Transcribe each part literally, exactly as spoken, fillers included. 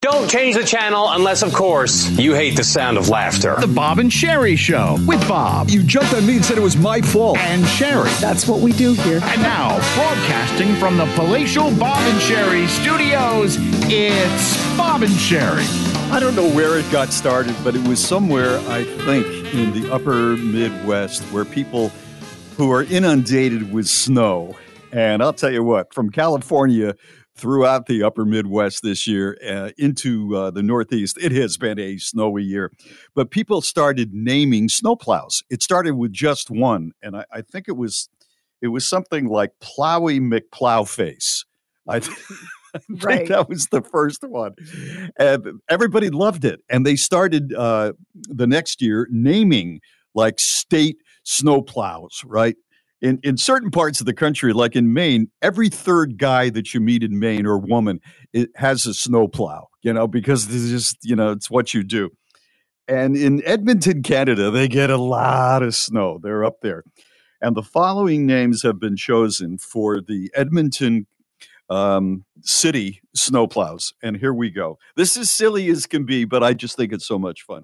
Don't change the channel unless, of course, you hate the sound of laughter. The Bob and Sheri Show with Bob. You jumped on me and said it was my fault. And Sheri. That's what we do here. And now, broadcasting from the Palatial Bob and Sheri Studios, it's Bob and Sheri. I don't know where it got started, but it was somewhere, I think, in the upper Midwest where people who are inundated with snow. And I'll tell you what, from California throughout the upper Midwest this year uh, into uh, the Northeast, it has been a snowy year. But people started naming snowplows. It started with just one, and I, I think it was it was something like Plowy McPlowface. I, th- I think right. That was the first one. And everybody loved it, and they started uh, the next year naming like state snowplows, right? In in certain parts of the country, like in Maine, every third guy that you meet in Maine or woman it has a snowplow, you know, because it's just, you know, it's what you do. And in Edmonton, Canada, they get a lot of snow. They're up there. And the following names have been chosen for the Edmonton um, city snowplows. And here we go. This is silly as can be, but I just think it's so much fun.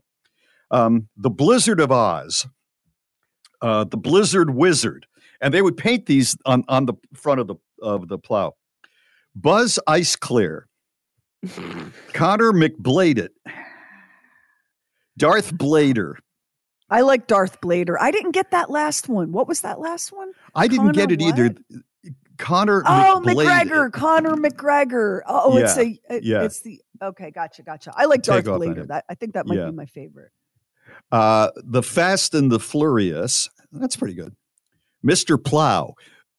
Um, the Blizzard of Oz, uh, the Blizzard Wizard. And they would paint these on, on the front of the of the plow. Buzz Ice Clear, Connor McBladed, Darth Blader. I like Darth Blader. I didn't get that last one. What was that last one? I didn't Connor, get it what? either. Connor. Oh, McBladed. McGregor. Connor McGregor. Oh, yeah, it's a. It, yeah. It's the. Okay, gotcha, gotcha. I like Darth Take Blader. That I think that might yeah. be my favorite. Uh, the Fast and the Furious. That's pretty good. Mister Plow.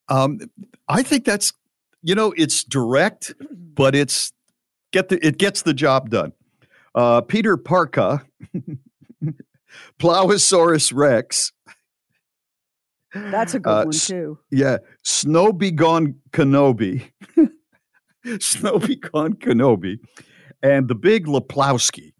Um, I think that's, you know, it's direct, but it's get the, it gets the job done. Uh, Peter Parka, Plowosaurus Rex. That's a good uh, one too. Yeah. Snow Be Gone Kenobi. Snow Be Gone Kenobi. And the Big Leplowski.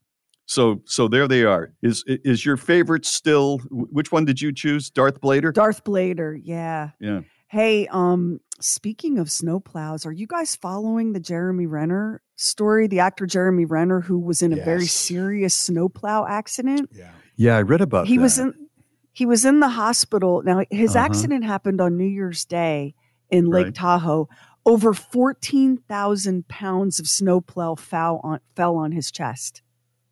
So, so there they are. Is is your favorite still? Which one did you choose? Darth Blader. Darth Blader. Yeah. Yeah. Hey, um, speaking of snowplows, are you guys following the Jeremy Renner story? The actor Jeremy Renner, who was in a yes. very serious snowplow accident. Yeah. Yeah, I read about. He that. was in. He was in the hospital. Now, his uh-huh. accident happened on New Year's Day in Lake right. Tahoe. Over fourteen thousand pounds of snowplow fell on fell on his chest.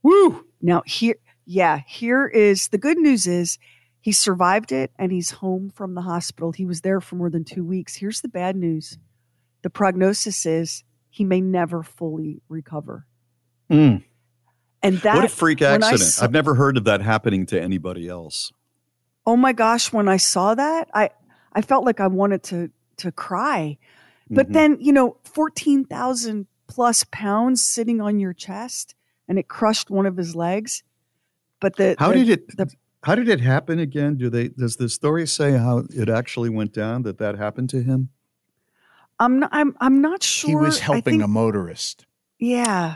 Woo! Now here, yeah, here is the good news is he survived it and he's home from the hospital. He was there for more than two weeks. Here's the bad news. The prognosis is he may never fully recover. Mm. And that, what a freak accident. Saw, I've never heard of that happening to anybody else. Oh my gosh. When I saw that, I, I felt like I wanted to, to cry, but mm-hmm. then, you know, fourteen thousand plus pounds sitting on your chest. And it crushed one of his legs. But the how the, did it the, how did it happen again? Do they does the story say how it actually went down? That that happened to him? I'm not, I'm I'm not sure. He was helping think, a motorist. Yeah.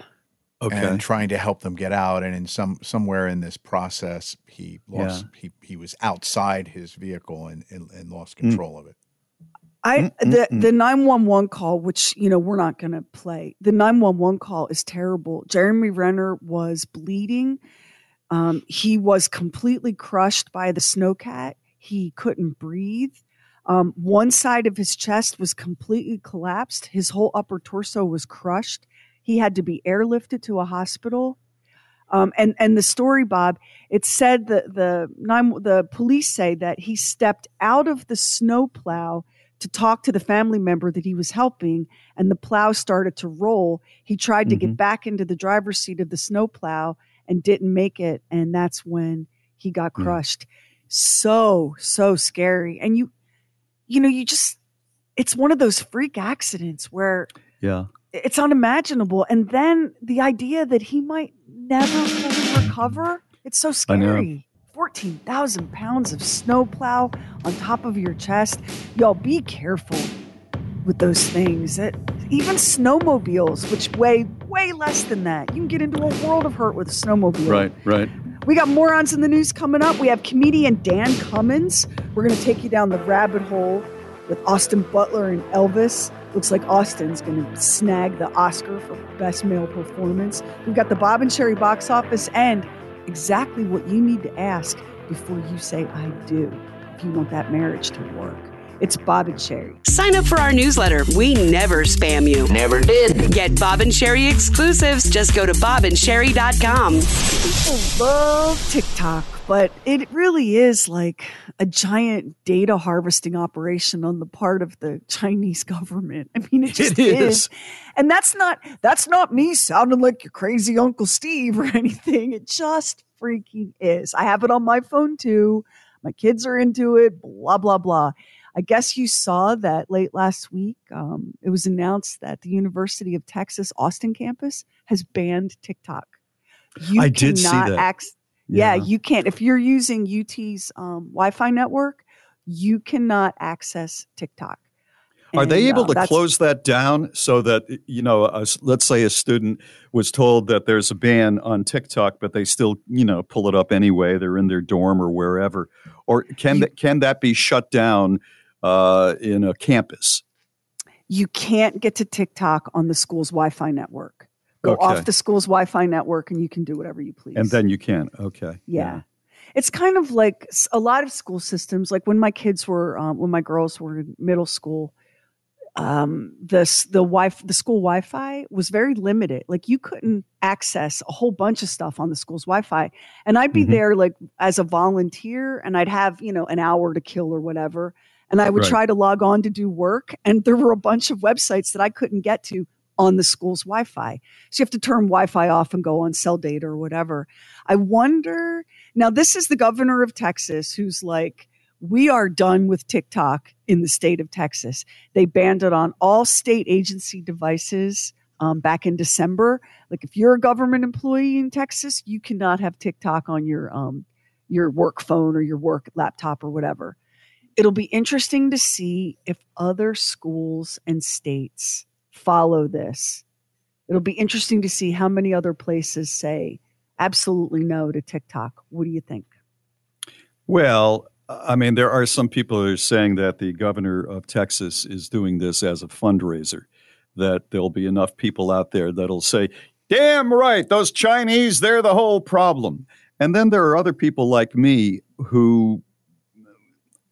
Okay. And trying to help them get out, and in some somewhere in this process, he lost. Yeah. He he was outside his vehicle and and, and lost control mm. of it. I the, the nine one one call, which, you know, we're not going to play. The nine one one call is terrible. Jeremy Renner was bleeding. Um, he was completely crushed by the snowcat. He couldn't breathe. Um, one side of his chest was completely collapsed. His whole upper torso was crushed. He had to be airlifted to a hospital. Um, and, and the story, Bob, it said that the, nine, the police say that he stepped out of the snowplow to talk to the family member that he was helping, and the plow started to roll. He tried to mm-hmm. get back into the driver's seat of the snowplow and didn't make it, and that's when he got crushed. Mm. So, so scary. And you, you know, you just, it's one of those freak accidents where yeah. it's unimaginable. And then the idea that he might never fully recover, it's so scary. fourteen thousand pounds of snowplow on top of your chest. Y'all be careful with those things. It, even snowmobiles, which weigh way less than that. You can get into a world of hurt with a snowmobile. Right, right. We got morons in the news coming up. We have comedian Dan Cummins. We're going to take you down the rabbit hole with Austin Butler and Elvis. Looks like Austin's going to snag the Oscar for Best Male Performance. We've got the Bob and Sheri box office and exactly what you need to ask before you say, I do, if you want that marriage to work. It's Bob and Sheri. Sign up for our newsletter. We never spam you. Never did. Get Bob and Sheri exclusives. Just go to bob and sheri dot com. People love TikTok, but it really is like a giant data harvesting operation on the part of the Chinese government. I mean, it just it is. is. And that's not that's not me sounding like your crazy Uncle Steve or anything. It just freaking is. I have it on my phone too. My kids are into it. Blah, blah, blah. I guess you saw that late last week, um, it was announced that the University of Texas Austin campus has banned TikTok. You I did see that. Ac- yeah. yeah, you can't. If you're using U T's um, Wi-Fi network, you cannot access TikTok. And, Are they able uh, to close that down so that, you know, uh, let's say a student was told that there's a ban on TikTok, but they still, you know, pull it up anyway. They're in their dorm or wherever. Or can, you, th- can that be shut down Uh, in a campus? You can't get to TikTok on the school's Wi-Fi network. Go okay. off the school's Wi-Fi network and you can do whatever you please. And then you can. Okay. Yeah. yeah. It's kind of like a lot of school systems. Like when my kids were, um, when my girls were in middle school, um, the, the, Wi-Fi, the school Wi-Fi was very limited. Like you couldn't access a whole bunch of stuff on the school's Wi-Fi. And I'd be mm-hmm. there like as a volunteer and I'd have, you know, an hour to kill or whatever. And I would right. try to log on to do work. And there were a bunch of websites that I couldn't get to on the school's Wi-Fi. So you have to turn Wi-Fi off and go on cell data or whatever. I wonder, now this is the governor of Texas who's like, we are done with TikTok in the state of Texas. They banned it on all state agency devices um, back in December. Like if you're a government employee in Texas, you cannot have TikTok on your um, your work phone or your work laptop or whatever. It'll be interesting to see if other schools and states follow this. It'll be interesting to see how many other places say absolutely no to TikTok. What do you think? Well, I mean, there are some people who are saying that the governor of Texas is doing this as a fundraiser, that there'll be enough people out there that'll say, damn right, those Chinese, they're the whole problem. And then there are other people like me who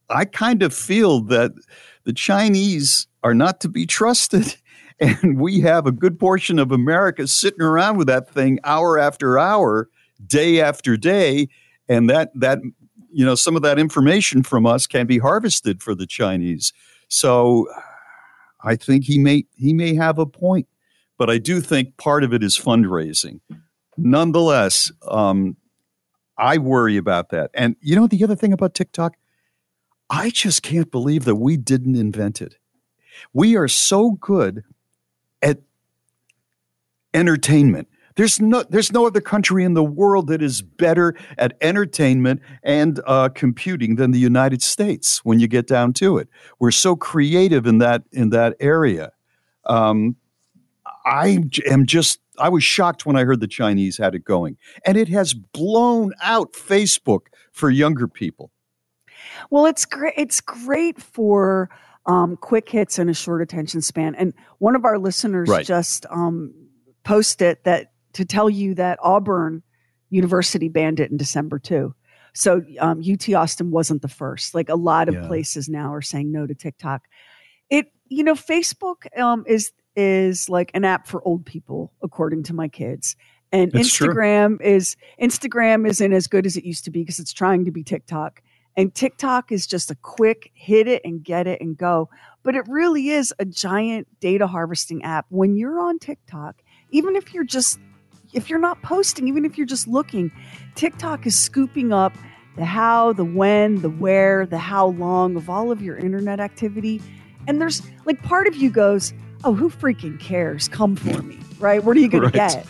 I kind of feel that the Chinese are not to be trusted, and we have a good portion of America sitting around with that thing hour after hour, day after day, and that that you know some of that information from us can be harvested for the Chinese. So I think he may he may have a point, but I do think part of it is fundraising. Nonetheless, um, I worry about that. And you know the other thing about TikTok? I just can't believe that we didn't invent it. We are so good at entertainment. There's no there's no other country in the world that is better at entertainment and uh, computing than the United States. When you get down to it, we're so creative in that in that area. Um, I am just I was shocked when I heard the Chinese had it going, and it has blown out Facebook for younger people. Well, it's great. It's great for um, quick hits and a short attention span. And one of our listeners right. just um, posted that to tell you that Auburn University banned it in December too. So um, U T Austin wasn't the first. Like a lot of yeah. places now are saying no to TikTok. It you know Facebook um, is is like an app for old people, according to my kids. And it's Instagram true. is Instagram isn't as good as it used to be because it's trying to be TikTok. And TikTok is just a quick hit it and get it and go. But it really is a giant data harvesting app. When you're on TikTok, even if you're just, if you're not posting, even if you're just looking, TikTok is scooping up the how, the when, the where, the how long of all of your internet activity. And there's like part of you goes, oh, who freaking cares? Come for me, right? What are you going right. to get?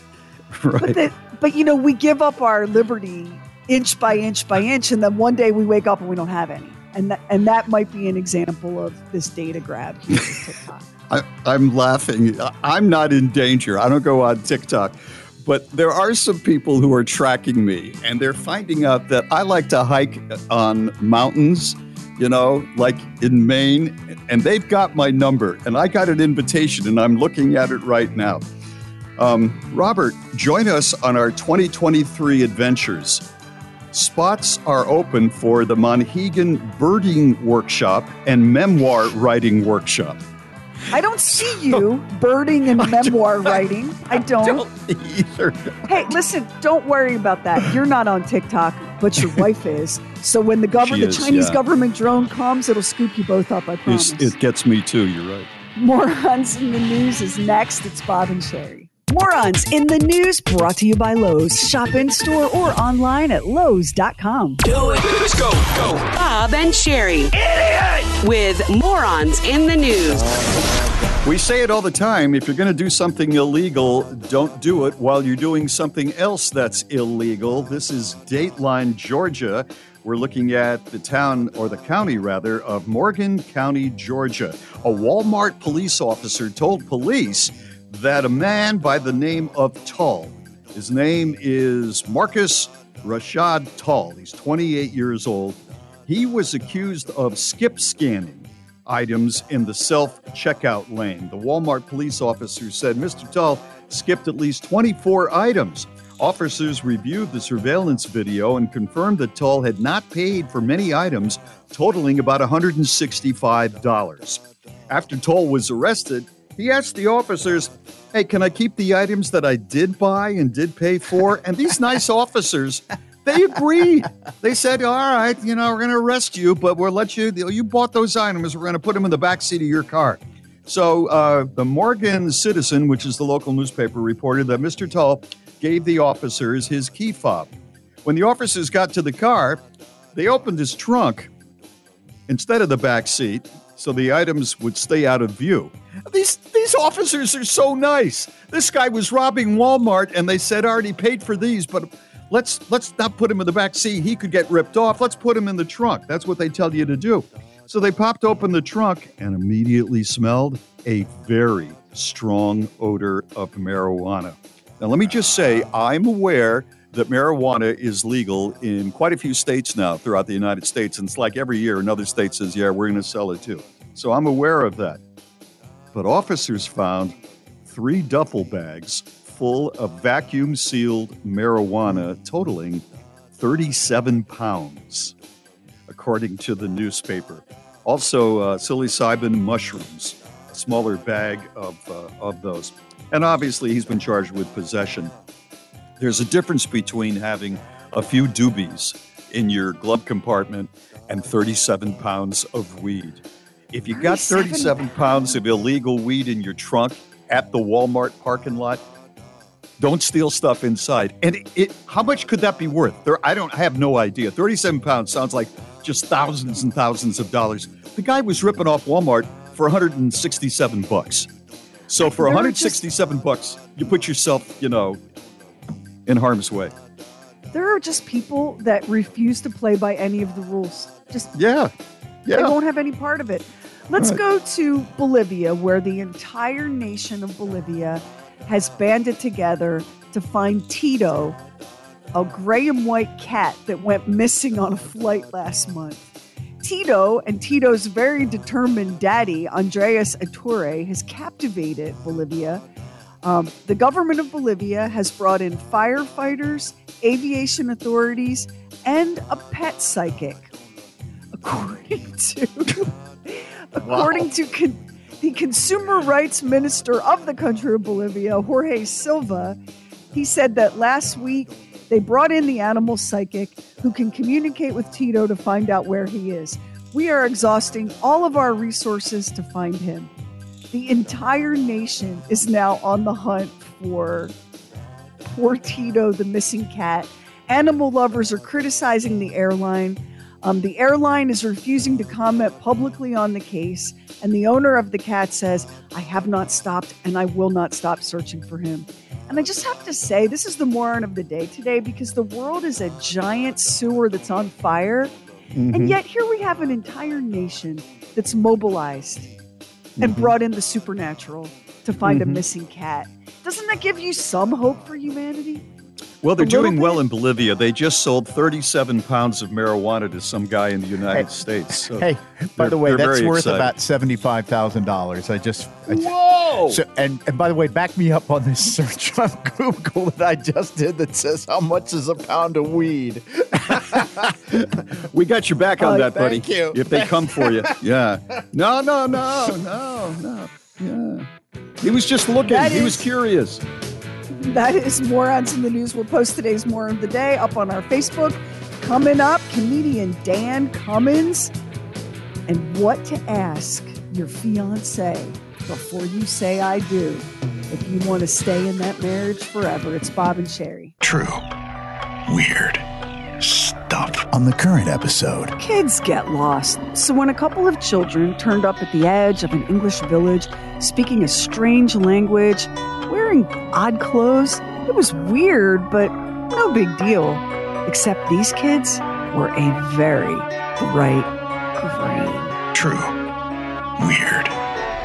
Right. But, the, but, you know, we give up our liberty inch by inch by inch, and then one day we wake up and we don't have any. And, th- and that might be an example of this data grab here on TikTok. I, I'm laughing. I'm not in danger. I don't go on TikTok. But there are some people who are tracking me, and they're finding out that I like to hike on mountains, you know, like in Maine, and they've got my number, and I got an invitation, and I'm looking at it right now. Um, Robert, join us on our twenty twenty-three adventures. Spots are open for the Monhegan Birding Workshop and Memoir Writing Workshop. I don't see you birding and memoir writing. I don't. I don't either. Hey, listen, don't worry about that. You're not on TikTok, but your wife is. So when the government, is, the Chinese yeah. government drone comes, it'll scoop you both up, I promise. It's, it gets me too, you're right. Morons in the News is next. It's Bob and Sheri. Morons in the News, brought to you by Lowe's. Shop in store or online at Lowe's dot com. Do it. Let's go. Go. Bob and Sheri. Idiot! With Morons in the News. We say it all the time. If you're going to do something illegal, don't do it while you're doing something else that's illegal. This is Dateline, Georgia. We're looking at the town, or the county rather, of Morgan County, Georgia. A Walmart police officer told police that a man by the name of Tull, his name is Marcus Rashad Tull, he's twenty-eight years old, he was accused of skip scanning items in the self-checkout lane. The Walmart police officer said Mister Tull skipped at least twenty-four items. Officers reviewed the surveillance video and confirmed that Tull had not paid for many items, totaling about one hundred sixty-five dollars. After Tull was arrested, he asked the officers, hey, can I keep the items that I did buy and did pay for? And these nice officers, they agreed. They said, all right, you know, we're going to arrest you, but we'll let you, you bought those items, we're going to put them in the backseat of your car. So uh, the Morgan Citizen, which is the local newspaper, reported that Mister Tull gave the officers his key fob. When the officers got to the car, they opened his trunk instead of the back seat, so the items would stay out of view. These these officers are so nice. This guy was robbing Walmart, and they said, I already paid for these, but let's let's not put him in the back seat. He could get ripped off. Let's put him in the trunk. That's what they tell you to do. So they popped open the trunk and immediately smelled a very strong odor of marijuana. Now, let me just say, I'm aware that marijuana is legal in quite a few states now throughout the United States. And it's like every year another state says, yeah, we're going to sell it too. So I'm aware of that. But officers found three duffel bags full of vacuum-sealed marijuana totaling thirty-seven pounds, according to the newspaper. Also, uh, psilocybin mushrooms, a smaller bag of, uh, of those. And obviously, he's been charged with possession. There's a difference between having a few doobies in your glove compartment and thirty-seven pounds of weed. If you got thirty-seven pounds of illegal weed in your trunk at the Walmart parking lot, don't steal stuff inside. And it, it, how much could that be worth? There, I don't I have no idea. thirty-seven pounds sounds like just thousands and thousands of dollars. The guy was ripping off Walmart for one hundred sixty-seven bucks. So for one hundred sixty-seven bucks, you put yourself, you know, in harm's way. There are just people that refuse to play by any of the rules. Just yeah, yeah. They won't have any part of it. Let's right. go to Bolivia, where the entire nation of Bolivia has banded together to find Tito, a gray and white cat that went missing on a flight last month. Tito and Tito's very determined daddy, Andreas Ature, has captivated Bolivia. Um, the government of Bolivia has brought in firefighters, aviation authorities, and a pet psychic. According to, according to con- the consumer rights minister of the country of Bolivia, Jorge Silva, he said that last week, they brought in the animal psychic who can communicate with Tito to find out where he is. We are exhausting all of our resources to find him. The entire nation is now on the hunt for poor Tito, the missing cat. Animal lovers are criticizing the airline. Um, the airline is refusing to comment publicly on the case, and the owner of the cat says, I have not stopped and I will not stop searching for him. And I just have to say, this is the moron of the day today, because the world is a giant sewer that's on fire. Mm-hmm. And yet here we have an entire nation that's mobilized mm-hmm. and brought in the supernatural to find mm-hmm. a missing cat. Doesn't that give you some hope for humanity? Well, they're doing well in Bolivia. They just sold thirty-seven pounds of marijuana to some guy in the United hey, States. So hey, by the way, that's worth excited. about seventy-five thousand dollars. I just I, whoa! So, and and by the way, back me up on this search on Google that I just did that says how much is a pound of weed. We got your back on uh, that, buddy. Thank you. If they come for you, yeah. No, no, no, no, no. Yeah. He was just looking. That he is- was curious. That is Morons in the News. We'll post today's Moron of the Day up on our Facebook. Coming up, comedian Dan Cummins and what to ask your fiance before you say I do if you want to stay in that marriage forever. It's Bob and Sheri. True. Weird. Stuff. On the current episode. Kids get lost. So when a couple of children turned up at the edge of an English village, speaking a strange language, wearing odd clothes, it was weird, but no big deal. Except these kids were a very bright green. True. Weird.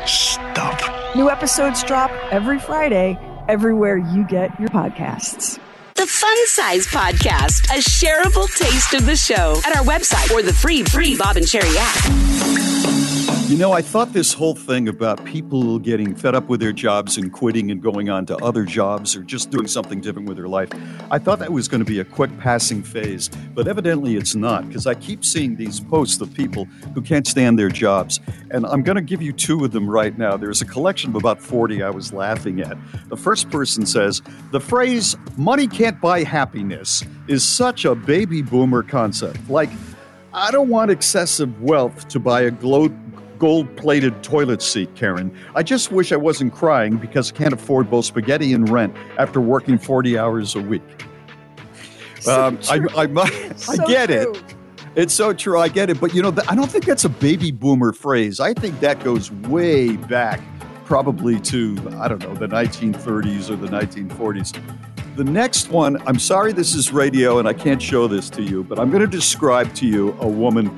Stuff. New episodes drop every Friday, everywhere you get your podcasts. The Fun Size Podcast, a shareable taste of the show at our website or the free, free Bob and Sheri app. You know, I thought this whole thing about people getting fed up with their jobs and quitting and going on to other jobs or just doing something different with their life, I thought that was going to be a quick passing phase, but evidently it's not, because I keep seeing these posts of people who can't stand their jobs. And I'm going to give you two of them right now. There's a collection of about forty I was laughing at. The first person says, the phrase, money can't buy happiness, is such a baby boomer concept. Like, I don't want excessive wealth to buy a gold-plated toilet seat, Karen. I just wish I wasn't crying because I can't afford both spaghetti and rent after working forty hours a week. So um, I, I, I, so I get true. it. It's so true. I get it. But, you know, I don't think that's a baby boomer phrase. I think that goes way back probably to, I don't know, the nineteen thirties or the nineteen forties. The next one, I'm sorry this is radio and I can't show this to you, but I'm going to describe to you a woman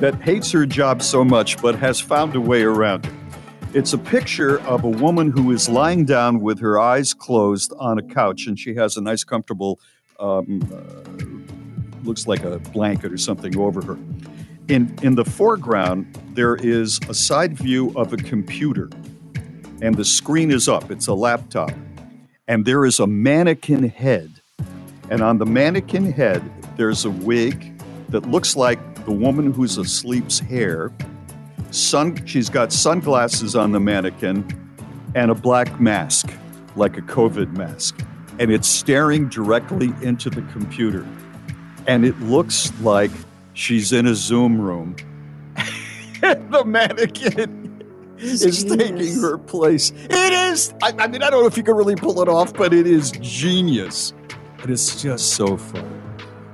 that hates her job so much but has found a way around it. It's a picture of a woman who is lying down with her eyes closed on a couch, and she has a nice, comfortable um, uh, looks like a blanket or something over her. In, in the foreground, there is a side view of a computer, and the screen is up. It's a laptop. And there is a mannequin head. And on the mannequin head, there's a wig that looks like the woman who's asleep's hair. Sun, she's got sunglasses on the mannequin and a black mask, like a COVID mask. And it's staring directly into the computer. And it looks like she's in a Zoom room. The mannequin Jesus. is taking her place. It is. I, I mean, I don't know if you can really pull it off, but it is genius. And it's just so funny.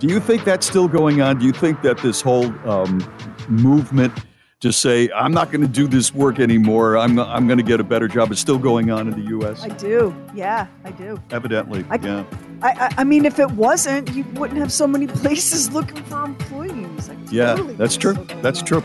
Do you think that's still going on? Do you think that this whole um, movement to say, I'm not going to do this work anymore, I'm not, I'm going to get a better job, is still going on in the U S? I do. Yeah, I do. Evidently, I, yeah. I, I mean, if it wasn't, you wouldn't have so many places looking for employees. Yeah, totally that's true. That's on. true.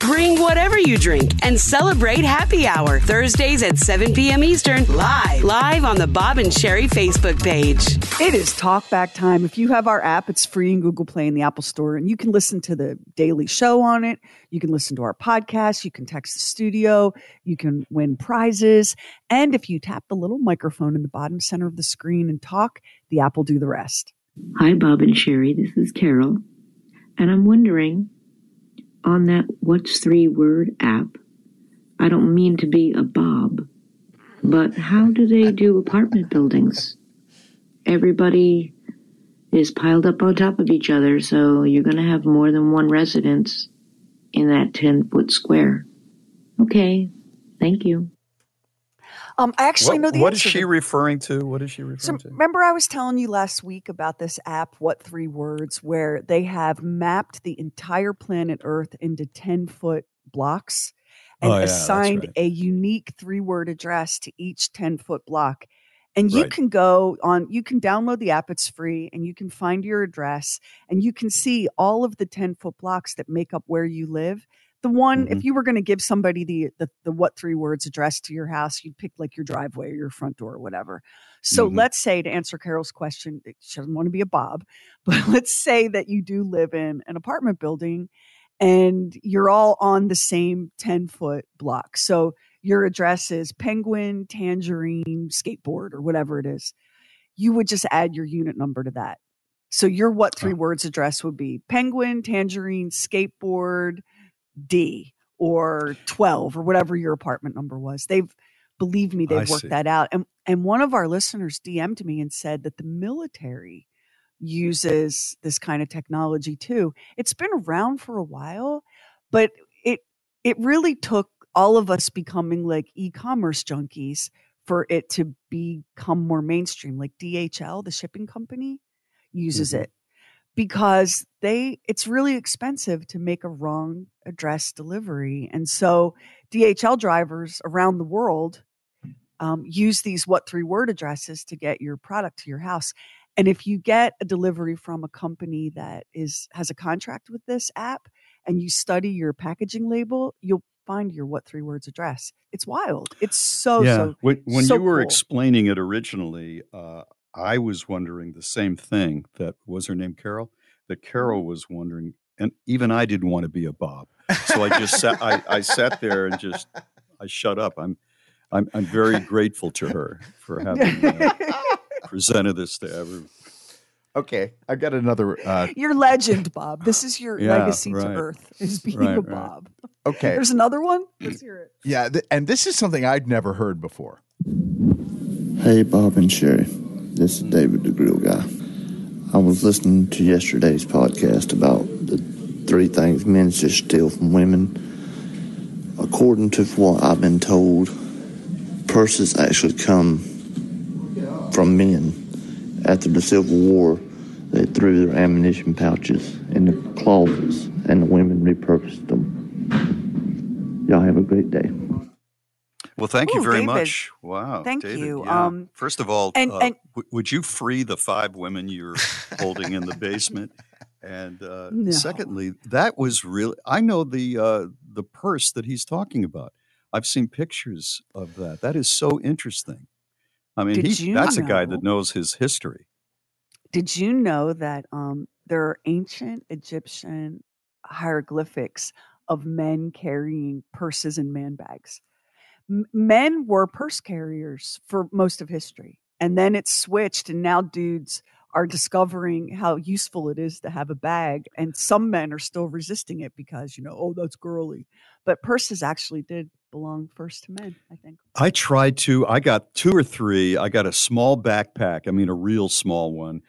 Bring whatever you drink and celebrate happy hour Thursdays at seven p.m. Eastern live live on the Bob and Sheri Facebook page. It is talk back time. If you have our app, it's free in Google Play and the Apple Store, and you can listen to the daily show on it. You can listen to our podcast. You can text the studio. You can win prizes. And if you tap the little microphone in the bottom center of the screen and talk, the app will do the rest. Hi, Bob and Sheri. This is Carol. And I'm wondering, on that What's Three Word app, I don't mean to be a Bob, but how do they do apartment buildings? Everybody is piled up on top of each other, so you're going to have more than one residence in that ten-foot square. Okay, thank you. Um, I actually what, know the What answer. Is she referring to? What is she referring so, to? Remember I was telling you last week about this app, What Three Words, where they have mapped the entire planet Earth into ten-foot blocks and oh, yeah, assigned right. a unique three-word address to each ten-foot block. And you right. can go on, you can download the app, it's free, and you can find your address, and you can see all of the ten-foot blocks that make up where you live. The one, mm-hmm. if you were going to give somebody the, the the What Three Words address to your house, you'd pick like your driveway or your front door or whatever. So mm-hmm. let's say, to answer Carol's question, she doesn't want to be a Bob, but let's say that you do live in an apartment building and you're all on the same ten-foot block. So your address is Penguin, Tangerine, Skateboard, or whatever it is. You would just add your unit number to that. So your What Three oh. Words address would be Penguin, Tangerine, Skateboard, D or twelve or whatever your apartment number was. They've, believe me, they've I worked see. that out. And and one of our listeners D M'd me and said that the military uses this kind of technology too. It's been around for a while, but it it really took all of us becoming like e-commerce junkies for it to become more mainstream. Like D H L, the shipping company, uses mm-hmm. it. Because they, it's really expensive to make a wrong address delivery. And so D H L drivers around the world um, use these What Three Word addresses to get your product to your house. And if you get a delivery from a company that is has a contract with this app and you study your packaging label, you'll find your What Three Words address. It's wild. It's so, yeah. so When, when so you were cool. explaining it originally, uh, I was wondering the same thing. That was her name, Carol? That Carol was wondering, and even I didn't want to be a Bob. So I just sat, I, I sat there and just, I shut up. I'm, I'm, I'm very grateful to her for having uh, presented this to everyone. Okay, I've got another. Uh, your legend, Bob. This is your yeah, legacy right. to Earth, is being right, a Bob. Right. Okay. There's another one? Let's hear it. Yeah, th- and this is something I'd never heard before. Hey, Bob and Sheri. This is David the Grill Guy. I was listening to yesterday's podcast about the three things men should steal from women. According to what I've been told, purses actually come from men. After the Civil War, they threw their ammunition pouches in the closets, and the women repurposed them. Y'all have a great day. Well, thank you Ooh, very David. much. Wow. Thank David, you. Yeah. Um, First of all, and, uh, and, w- would you free the five women you're holding in the basement? And uh, no. secondly, that was really, I know the uh, the purse that he's talking about. I've seen pictures of that. That is so interesting. I mean, he, that's know, a guy that knows his history. Did you know that um, there are ancient Egyptian hieroglyphics of men carrying purses and man bags? Men were purse carriers for most of history, and then it switched, and now dudes are discovering how useful it is to have a bag, and some men are still resisting it because, you know, oh, that's girly. But purses actually did belong first to men, I think. I tried to. I got two or three. I got a small backpack. I mean, a real small one,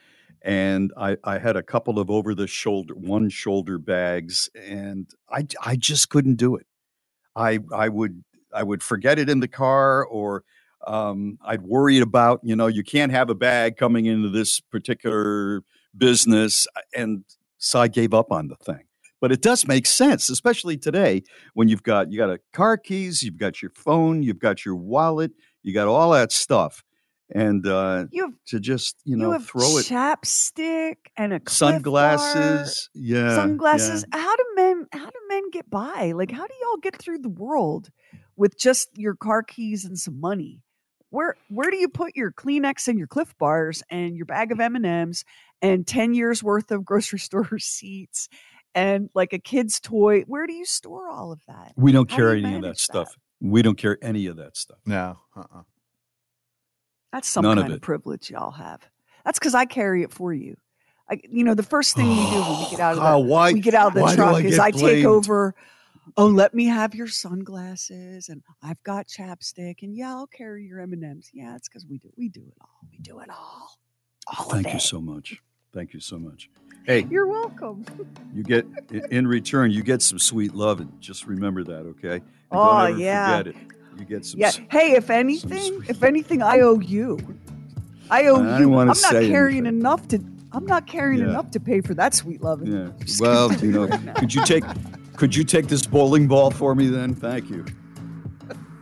And I, I had a couple of over the shoulder, one shoulder bags, and I, I just couldn't do it. I, I would, I would forget it in the car, or um, I'd worry about, you know, you can't have a bag coming into this particular business. And so I gave up on the thing. But it does make sense, especially today when you've got, you got a car keys, you've got your phone, you've got your wallet, you got all that stuff. And uh, you have, to just, you know, you have throw it. Chapstick and a sunglasses. Bar, yeah. Sunglasses. Yeah. How do men, how do men get by? Like, how do y'all get through the world with just your car keys and some money? Where, where do you put your Kleenex and your Cliff Bars and your bag of M and M's and ten years worth of grocery store receipts and like a kid's toy? Where do you store all of that? We don't carry do any of that, that stuff. We don't carry any of that stuff. No. Uh-uh. That's some None kind of, of privilege y'all have. That's because I carry it for you. I, you know, the first thing we do when we get out of the, oh, why, we get out of the truck I is I blamed? take over. Oh, let me have your sunglasses, and I've got chapstick, and yeah, I'll carry your M and M's. Yeah, it's because we do we do it all. We do it all. all Thank of it. you so much. Thank you so much. Hey, you're welcome. You get in return, you get some sweet love, and just remember that, okay? And oh don't ever yeah. Forget it. You get some, yeah. Hey, if anything, if anything, I owe you. I owe I you. I'm not carrying anything. enough to. I'm not carrying yeah. enough to pay for that sweet loving. Yeah. Well, you know, right could you take, could you take this bowling ball for me then? Thank you.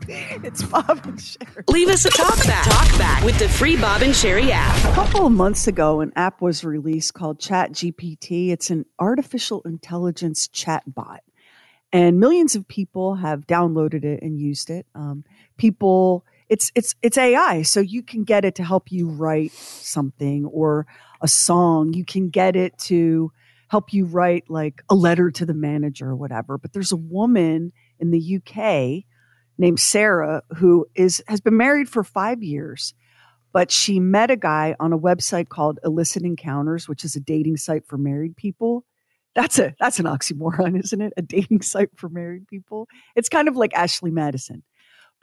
It's Bob and Sheri. Leave us a talk back. Talk back with the free Bob and Sheri app. A couple of months ago, an app was released called ChatGPT. It's an artificial intelligence chatbot. And millions of people have downloaded it and used it. Um, people, it's it's it's A I, so you can get it to help you write something or a song. You can get it to help you write like a letter to the manager or whatever. But there's a woman in the U K named Sarah who is has been married for five years, but she met a guy on a website called Illicit Encounters, which is a dating site for married people. That's a that's an oxymoron, isn't it? A dating site for married people. It's kind of like Ashley Madison,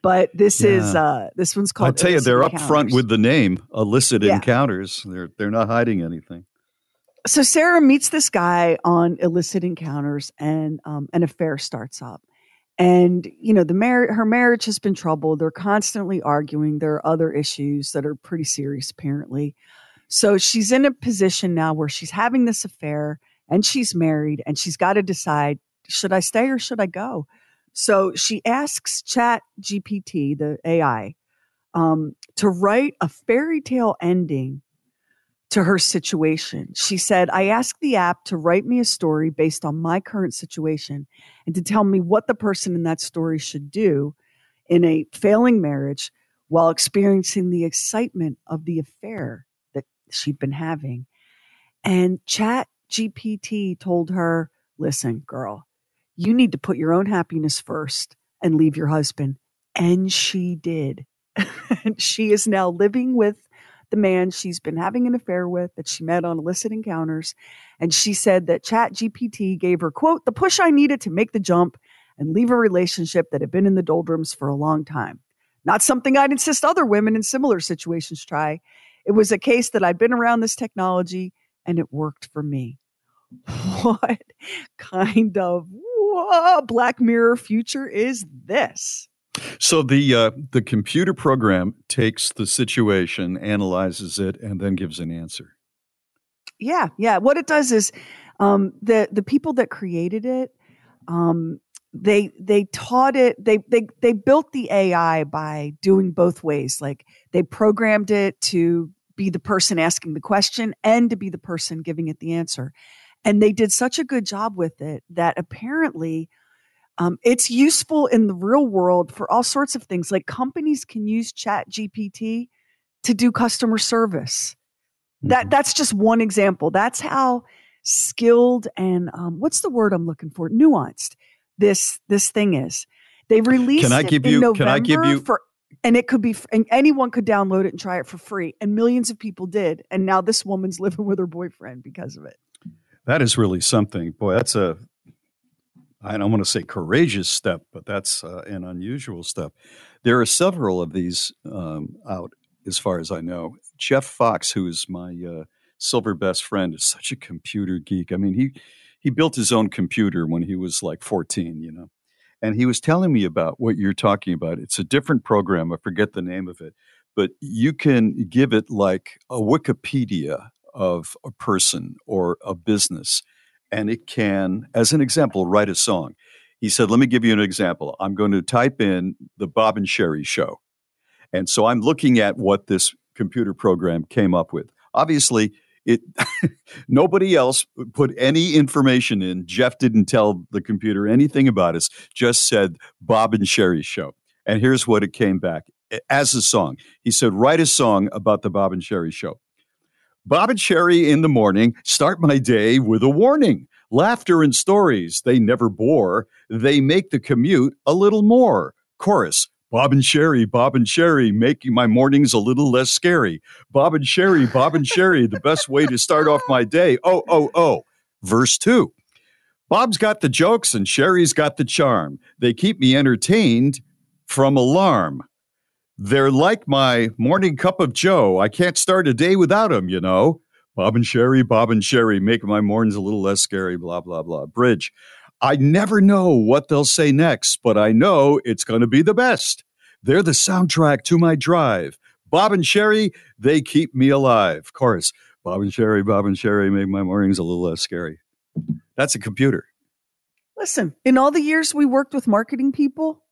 but this yeah. is uh, this one's called. I tell you, they're Encounters. Up front with the name, Illicit yeah. Encounters. They're they're not hiding anything. So Sarah meets this guy on Illicit Encounters, and um, an affair starts up, and you know the mar- her marriage has been troubled. They're constantly arguing. There are other issues that are pretty serious, apparently. So she's in a position now where she's having this affair. And she's married, and she's got to decide, should I stay or should I go? So she asks ChatGPT, the A I, um, to write a fairy tale ending to her situation. She said, I asked the app to write me a story based on my current situation and to tell me what the person in that story should do in a failing marriage while experiencing the excitement of the affair that she'd been having. And Chat G P T told her, listen, girl, you need to put your own happiness first and leave your husband. And she did. She is now living with the man she's been having an affair with that she met on Illicit Encounters. And she said that ChatGPT gave her, quote, the push I needed to make the jump and leave a relationship that had been in the doldrums for a long time. Not something I'd insist other women in similar situations try. It was a case that I'd been around this technology and it worked for me. What kind of whoa, Black Mirror future is this? So the uh, the computer program takes the situation, analyzes it, and then gives an answer. Yeah, yeah. What it does is um, the the people that created it, um, they they taught it. They they they built the A I by doing both ways. Like they programmed it to be the person asking the question and to be the person giving it the answer. And they did such a good job with it that apparently um, it's useful in the real world for all sorts of things. Like companies can use ChatGPT to do customer service. That that's just one example. That's how skilled and um, what's the word I'm looking for? Nuanced. This this thing is. They released it in you, November can I give you- for And it could be, and anyone could download it and try it for free. And millions of people did. And now this woman's living with her boyfriend because of it. That is really something. Boy, that's a, I don't want to say courageous step, but that's uh, an unusual step. There are several of these um, out, as far as I know. Jeff Fox, who is my uh, silver best friend is such a computer geek. I mean, he he built his own computer when he was like fourteen, you know, and he was telling me about what you're talking about. It's a different program. I forget the name of it, but you can give it like a Wikipedia of a person or a business, and it can, as an example, write a song. He said, let me give you an example. I'm going to type in the Bob and Sheri Show. And so I'm looking at what this computer program came up with. Obviously, it nobody else put any information in. Jeff didn't tell the computer anything about us, just said Bob and Sheri Show. And here's what it came back as a song. He said, write a song about the Bob and Sheri Show. Bob and Sheri in the morning, start my day with a warning. Laughter and stories, they never bore. They make the commute a little more. Chorus, Bob and Sheri, Bob and Sheri, making my mornings a little less scary. Bob and Sheri, Bob and Sheri, the best way to start off my day. Oh, oh, oh. Verse two. Bob's got the jokes and Sheri's got the charm. They keep me entertained from alarm. They're like my morning cup of joe. I can't start a day without them, you know. Bob and Sheri, Bob and Sheri, make my mornings a little less scary, blah, blah, blah. Bridge. I never know what they'll say next, but I know it's going to be the best. They're the soundtrack to my drive. Bob and Sheri, they keep me alive. Chorus. Bob and Sheri, Bob and Sheri, make my mornings a little less scary. That's a computer. Listen, in all the years we worked with marketing people,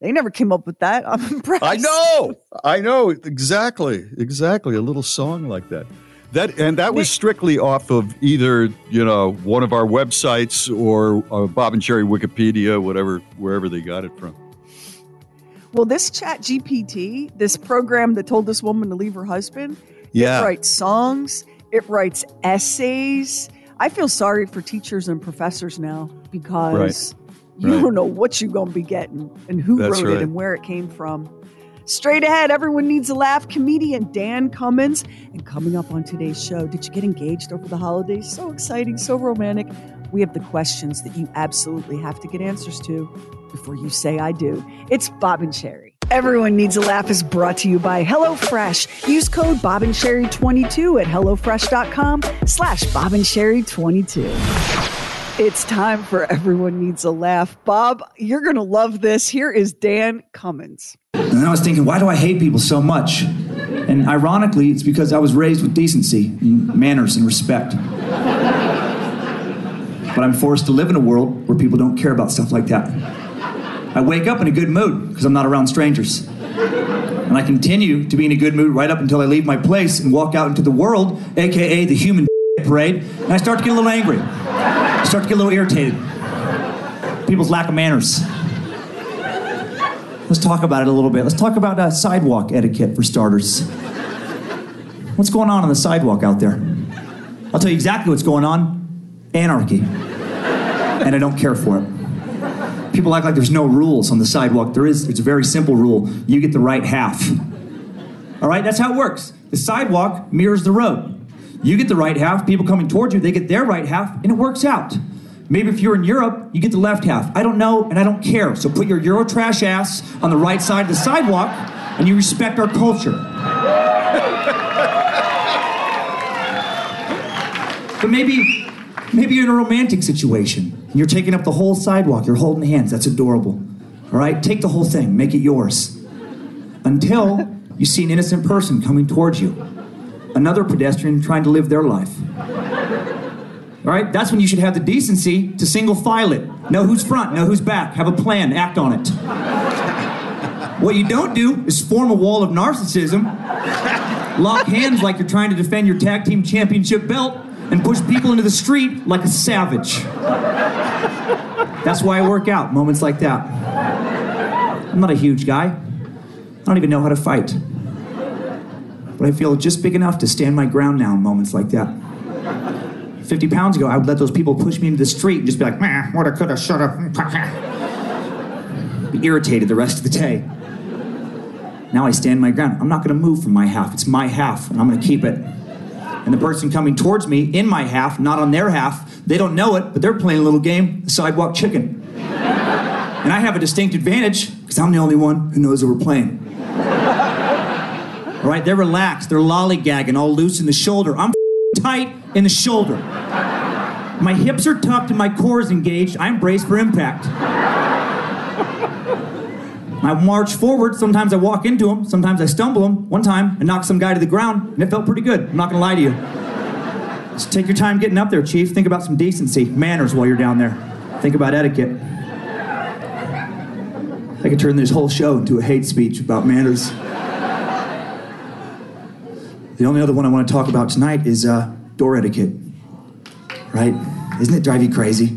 they never came up with that. I'm impressed. I know. I know. Exactly. Exactly. A little song like that. That and that was strictly off of either, you know, one of our websites or uh, Bob and Sheri Wikipedia, whatever, wherever they got it from. Well, this Chat G P T, this program that told this woman to leave her husband, yeah. It writes songs. It writes essays. I feel sorry for teachers and professors now because... Right. You right. don't know what you're going to be getting and who That's wrote right. it and where it came from. Straight ahead, Everyone Needs a Laugh, comedian Dan Cummins. And coming up on today's show, did you get engaged over the holidays? So exciting, so romantic. We have the questions that you absolutely have to get answers to before you say I do. It's Bob and Sheri. Everyone Needs a Laugh is brought to you by HelloFresh. Use code Bob and Sheri twenty-two at HelloFresh.com slash Bob and Sheri 22. It's time for Everyone Needs a Laugh. Bob, you're going to love this. Here is Dan Cummins. And then I was thinking, why do I hate people so much? And ironically, it's because I was raised with decency and manners and respect. But I'm forced to live in a world where people don't care about stuff like that. I wake up in a good mood because I'm not around strangers. And I continue to be in a good mood right up until I leave my place and walk out into the world, A K A the human parade, and I start to get a little angry. I start to get a little irritated. People's lack of manners. Let's talk about it a little bit. Let's talk about uh, sidewalk etiquette for starters. What's going on on the sidewalk out there? I'll tell you exactly what's going on. Anarchy. And I don't care for it. People act like there's no rules on the sidewalk. There is. It's a very simple rule. You get the right half. All right, that's how it works. The sidewalk mirrors the road. You get the right half, people coming towards you, they get their right half, and it works out. Maybe if you're in Europe, you get the left half. I don't know, and I don't care. So put your Euro trash ass on the right side of the sidewalk, and you respect our culture. But maybe, maybe you're in a romantic situation, and you're taking up the whole sidewalk, you're holding hands, that's adorable. All right, take the whole thing, make it yours. Until you see an innocent person coming towards you. Another pedestrian trying to live their life. All right, that's when you should have the decency to single file it. Know who's front, know who's back, have a plan, act on it. What you don't do is form a wall of narcissism, lock hands like you're trying to defend your tag team championship belt, and push people into the street like a savage. That's why I work out, moments like that. I'm not a huge guy. I don't even know how to fight. But I feel just big enough to stand my ground now in moments like that. fifty pounds ago, I would let those people push me into the street and just be like, meh, woulda, coulda, shoulda. Be irritated the rest of the day. Now I stand my ground. I'm not gonna move from my half. It's my half, and I'm gonna keep it. And the person coming towards me in my half, not on their half, they don't know it, but they're playing a little game, sidewalk chicken. And I have a distinct advantage, because I'm the only one who knows who we're playing. All right, they're relaxed, they're lollygagging, all loose in the shoulder. I'm f***ing tight in the shoulder. My hips are tucked and my core is engaged. I'm braced for impact. I march forward. Sometimes I walk into them. Sometimes I stumble them. One time, I knocked some guy to the ground, and it felt pretty good. I'm not going to lie to you. Just take your time getting up there, Chief. Think about some decency, manners while you're down there. Think about etiquette. I could turn this whole show into a hate speech about manners. The only other one I want to talk about tonight is uh, door etiquette. Right? Isn't it drive you crazy?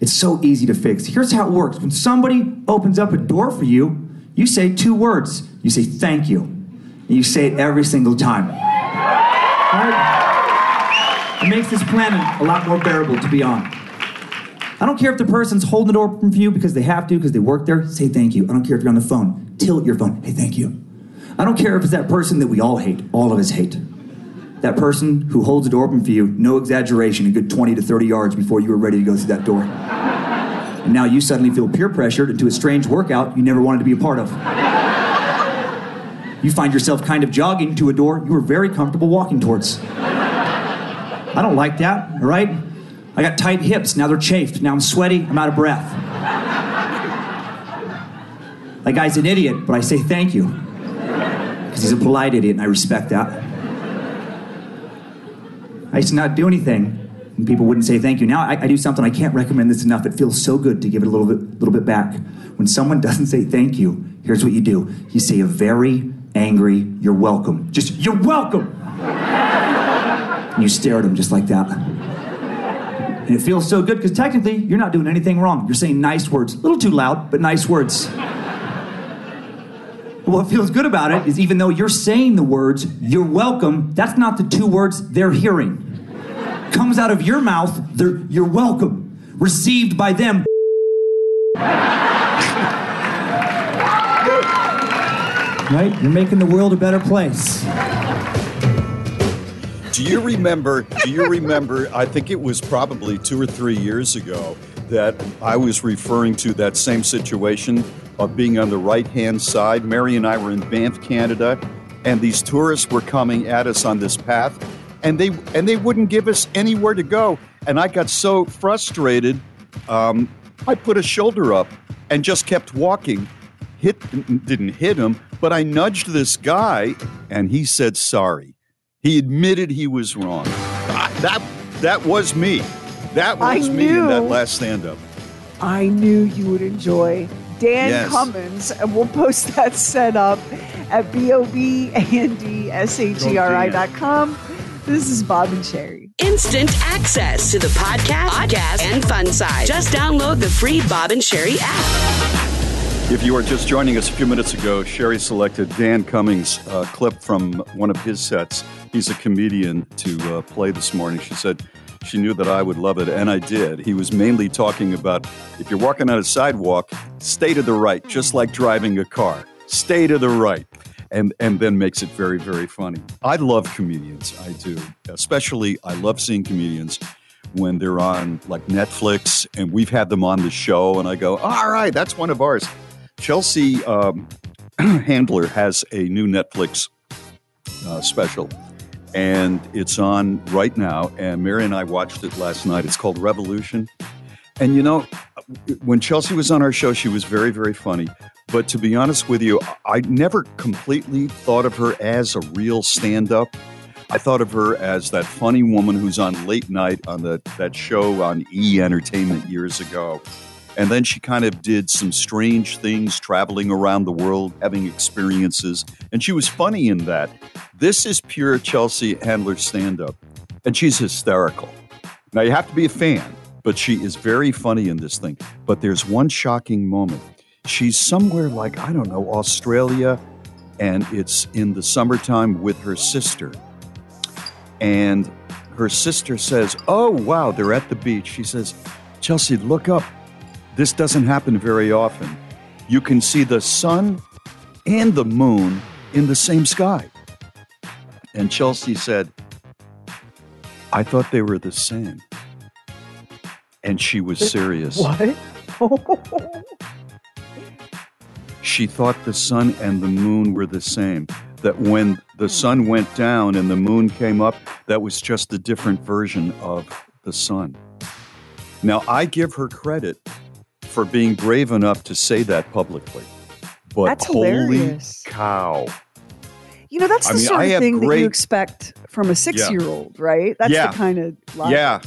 It's so easy to fix. Here's how it works. When somebody opens up a door for you, you say two words. You say, thank you. And you say it every single time. Right? It makes this planet a lot more bearable to be on. I don't care if the person's holding the door open for you because they have to, because they work there. Say thank you. I don't care if you're on the phone. Tilt your phone. Hey, thank you. I don't care if it's that person that we all hate. All of us hate. That person who holds the door open for you, no exaggeration, a good twenty to thirty yards before you were ready to go through that door. And now you suddenly feel peer pressured into a strange workout you never wanted to be a part of. You find yourself kind of jogging to a door you were very comfortable walking towards. I don't like that, all right? I got tight hips, now they're chafed. Now I'm sweaty, I'm out of breath. That guy's an idiot, but I say thank you. Because he's a polite idiot and I respect that. I used to not do anything, and people wouldn't say thank you. Now I, I do something, I can't recommend this enough. It feels so good to give it a little bit, little bit back. When someone doesn't say thank you, here's what you do. You say a very angry, you're welcome. Just, you're welcome! And you stare at them just like that. And it feels so good, because technically, you're not doing anything wrong. You're saying nice words. A little too loud, but nice words. What feels good about it is even though you're saying the words, you're welcome, that's not the two words they're hearing. Comes out of your mouth, they're, you're welcome. Received by them. Right? You're making the world a better place. Do you remember, do you remember, I think it was probably two or three years ago that I was referring to that same situation of being on the right-hand side. Mary and I were in Banff, Canada, and these tourists were coming at us on this path, and they and they wouldn't give us anywhere to go. And I got so frustrated, um, I put a shoulder up and just kept walking. Hit didn't hit him, but I nudged this guy, and he said sorry. He admitted he was wrong. I, that that was me. That was I me knew. in that last stand-up. I knew you would enjoy Dan yes. Cummins, and we'll post that setup at B O B A N D S H E R I dot com. This is Bob and Sheri. Instant access to the podcast, podcast, and fun side. Just download the free Bob and Sheri app. If you are just joining us a few minutes ago, Sheri selected Dan Cummins' uh, clip from one of his sets. He's a comedian to uh, play this morning. She said she knew that I would love it, and I did. He was mainly talking about if you're walking on a sidewalk, stay to the right, just like driving a car. Stay to the right. And and then makes it very, very funny. I love comedians. I do. Especially, I love seeing comedians when they're on, like, Netflix, and we've had them on the show, and I go, all right, that's one of ours. Chelsea um, Handler has a new Netflix uh, special. And it's on right now, and Mary and I watched it last night. It's called Revolution. And, you know, when Chelsea was on our show, she was very, very funny. But to be honest with you, I never completely thought of her as a real stand-up. I thought of her as that funny woman who's on late night on the, that show on E! Entertainment years ago. And then she kind of did some strange things, traveling around the world, having experiences. And she was funny in that. This is pure Chelsea Handler stand-up. And she's hysterical. Now, you have to be a fan, but she is very funny in this thing. But there's one shocking moment. She's somewhere like, I don't know, Australia. And it's in the summertime with her sister. And her sister says, oh, wow, they're at the beach. She says, Chelsea, look up. This doesn't happen very often. You can see the sun and the moon in the same sky. And Chelsea said, I thought they were the same. And she was serious. What? She thought the sun and the moon were the same. that when the sun went down and the moon came up, that was just a different version of the sun. Now, I give her credit for being brave enough to say that publicly. But that's holy hilarious. Cow. You know, that's the I mean, sort of thing great... that you expect from a six-year-old, yeah. right? That's yeah. the kind of lie. Yeah.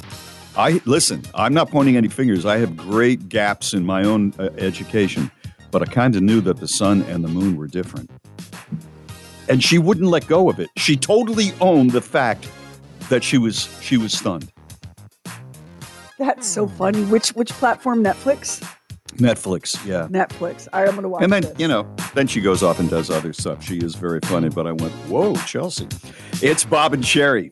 I listen, I'm not pointing any fingers. I have great gaps in my own uh, education, but I kind of knew that the sun and the moon were different. And she wouldn't let go of it. She totally owned the fact that she was she was stunned. That's so funny. Which which platform? Netflix? Netflix, yeah. Netflix. All right, I'm going to watch it. And then, this. you know, then she goes off and does other stuff. She is very funny, but I went, whoa, Chelsea. It's Bob and Sheri.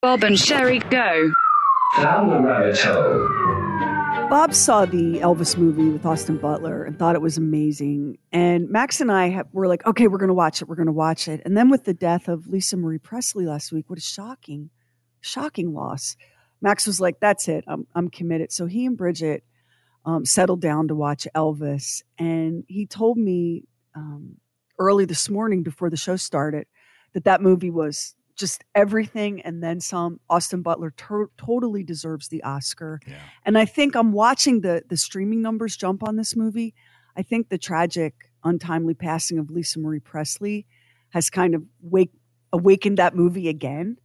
Bob and Sheri go. Down the rabbit hole. Bob saw the Elvis movie with Austin Butler and thought it was amazing. And Max and I have, were like, okay, we're going to watch it. We're going to watch it. And then with the death of Lisa Marie Presley last week, what a shocking, shocking loss. Max was like, that's it. I'm, I'm committed. So he and Bridget um, settled down to watch Elvis. And he told me um, early this morning before the show started that that movie was just everything and then some. Austin Butler ter- totally deserves the Oscar. Yeah. And I think I'm watching the the streaming numbers jump on this movie. I think the tragic, untimely passing of Lisa Marie Presley has kind of wake, awakened that movie again.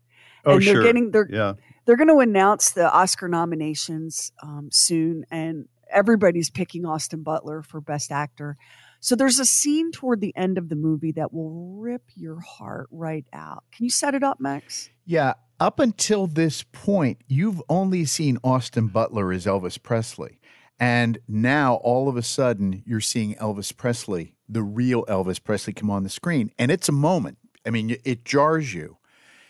Oh, and they're sure. Getting, they're, yeah. they're going to announce the Oscar nominations um, soon, and everybody's picking Austin Butler for Best Actor. So there's a scene toward the end of the movie that will rip your heart right out. Can you set it up, Max? Yeah. Up until this point, you've only seen Austin Butler as Elvis Presley. And now all of a sudden you're seeing Elvis Presley, the real Elvis Presley, come on the screen. And it's a moment. I mean, it jars you.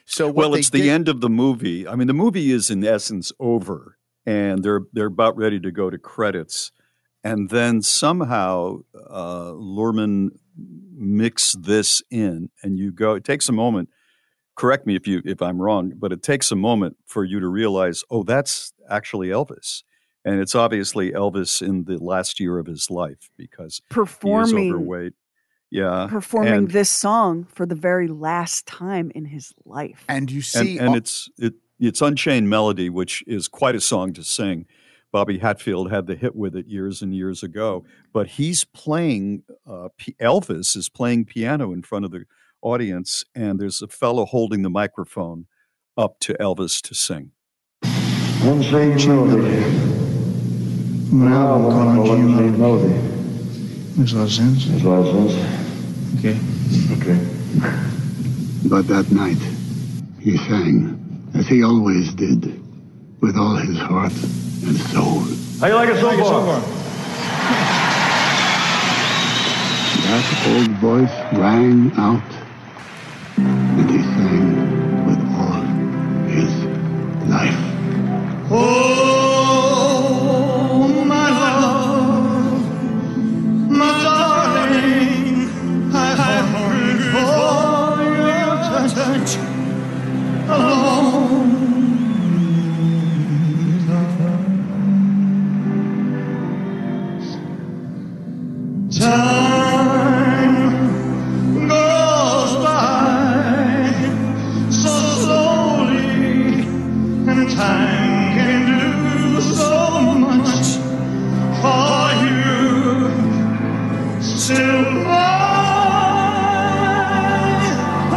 So what Well, it's the did- end of the movie. I mean, the movie is in essence over, and they're they're about ready to go to credits. And then somehow uh, Luhrmann mixed this in, and you go. It takes a moment. Correct me if you if I'm wrong, but it takes a moment for you to realize, oh, that's actually Elvis, and it's obviously Elvis in the last year of his life because performing, he is overweight. Yeah, performing and, this song for the very last time in his life. And you see, and, and it's it, it's Unchained Melody, which is quite a song to sing. Bobby Hatfield had the hit with it years and years ago, but he's playing, uh, P- Elvis is playing piano in front of the audience, and there's a fellow holding the microphone up to Elvis to sing. Unchained Melody. An album called Unchained Melody. Makes a lot of sense. Makes a lot of sense. Okay. Okay. But that night, he sang, as he always did, with all his heart and soul. How you like it so like far? That old voice rang out, and he sang with all his life. Oh, my love, my darling, I have for your touch alone. Time goes by so slowly, and time can do so much for you. Still, I, I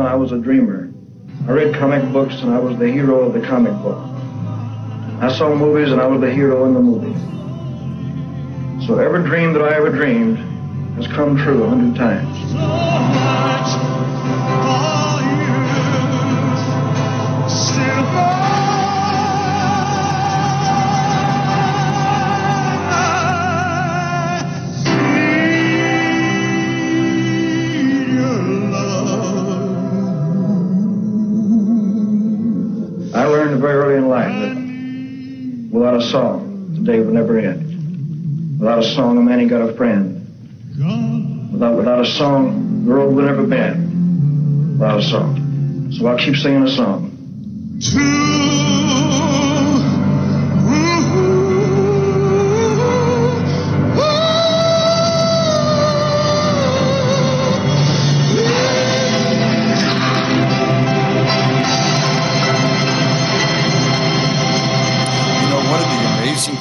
I was a dreamer. I read comic books and I was the hero of the comic book. I saw movies and I was the hero in the movie. So every dream that I ever dreamed has come true a hundred times. So much. Without a song, the day would never end. Without a song, a man ain't got a friend. Without, without a song, the road would never bend. Without a song. So I'll keep singing a song. Two.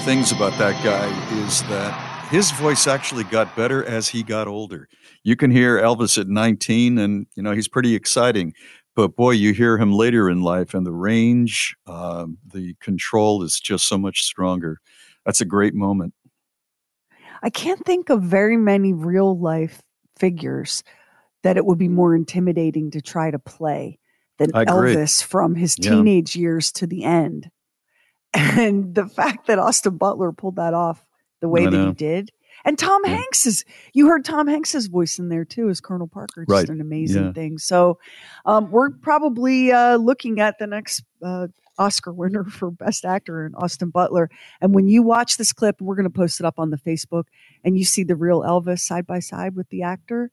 Things about that guy is that his voice actually got better as he got older. You can hear Elvis at nineteen and, you know, he's pretty exciting, but boy, you hear him later in life and the range, um, the control is just so much stronger. That's a great moment. I can't think of very many real life figures that it would be more intimidating to try to play than Elvis from his teenage yeah. years to the end. And the fact that Austin Butler pulled that off the way that he did. And Tom yeah. Hanks's, you heard Tom Hanks's voice in there too as Colonel Parker. Just right. an amazing yeah. thing. So um, we're probably uh, looking at the next uh, Oscar winner for Best Actor in Austin Butler. And when you watch this clip, we're going to post it up on the Facebook and you see the real Elvis side by side with the actor.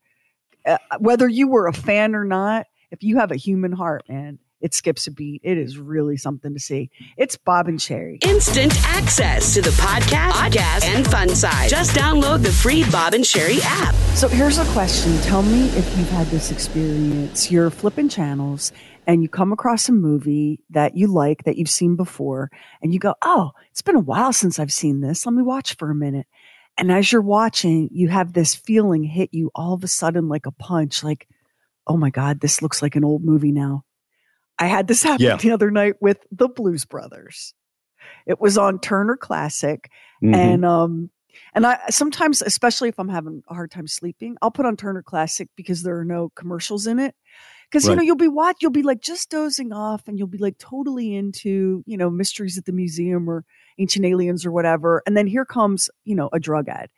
Uh, whether you were a fan or not, if you have a human heart, man, it skips a beat. It is really something to see. It's Bob and Sheri. Instant access to the podcast, podcast, and fun side. Just download the free Bob and Sheri app. So here's a question. Tell me if you've had this experience. You're flipping channels and you come across a movie that you like, that you've seen before, and you go, oh, it's been a while since I've seen this. Let me watch for a minute. And as you're watching, you have this feeling hit you all of a sudden like a punch, like, oh my God, this looks like an old movie now. I had this happen yeah. the other night with the Blues Brothers. It was on Turner Classic. Mm-hmm. And um, and I sometimes, especially if I'm having a hard time sleeping, I'll put on Turner Classic because there are no commercials in it. Because, right. you know, you'll be what you'll be like just dozing off and you'll be like totally into, you know, Mysteries at the Museum or Ancient Aliens or whatever. And then here comes, you know, a drug ad.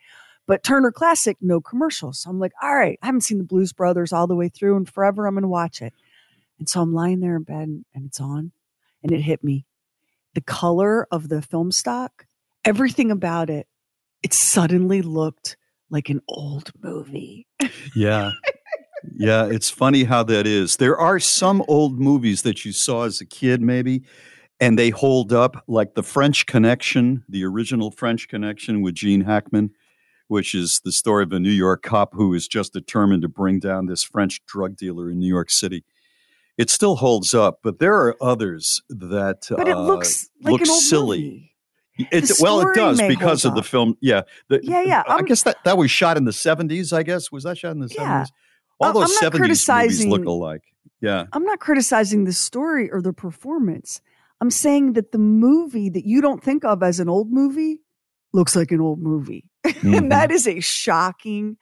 But Turner Classic, no commercials. So I'm like, all right, I haven't seen the Blues Brothers all the way through in forever. I'm going to watch it. And so I'm lying there in bed and it's on and it hit me. The color of the film stock, everything about it, it suddenly looked like an old movie. Yeah. Yeah. It's funny how that is. There are some old movies that you saw as a kid maybe, and they hold up, like the French Connection, the original French Connection with Gene Hackman, which is the story of a New York cop who is just determined to bring down this French drug dealer in New York City. It still holds up, but there are others that but it uh, looks, like look an old silly. It, well, it does because of up. the film. Yeah. The, yeah, yeah. I'm, I guess that, that was shot in the seventies, I guess. Was that shot in the yeah. seventies? All those I'm not seventies movies look alike. Yeah. I'm not criticizing the story or the performance. I'm saying that the movie that you don't think of as an old movie looks like an old movie. Mm-hmm. And that is a shocking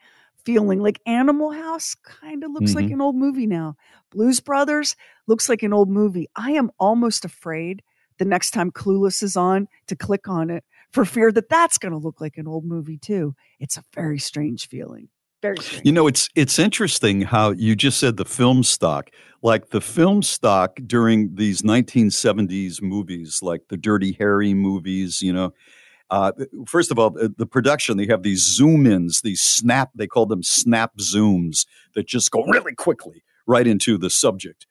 feeling. Like Animal House kind of looks mm-hmm. like an old movie now. Blues Brothers looks like an old movie. I am almost afraid the next time Clueless is on to click on it for fear that that's going to look like an old movie too. It's a very strange feeling. Very strange. You know, it's, it's interesting how you just said the film stock, like the film stock during these nineteen seventies movies, like the Dirty Harry movies, you know, Uh, first of all, the production, they have these zoom ins, these snap, they call them snap zooms that just go really quickly right into the subject.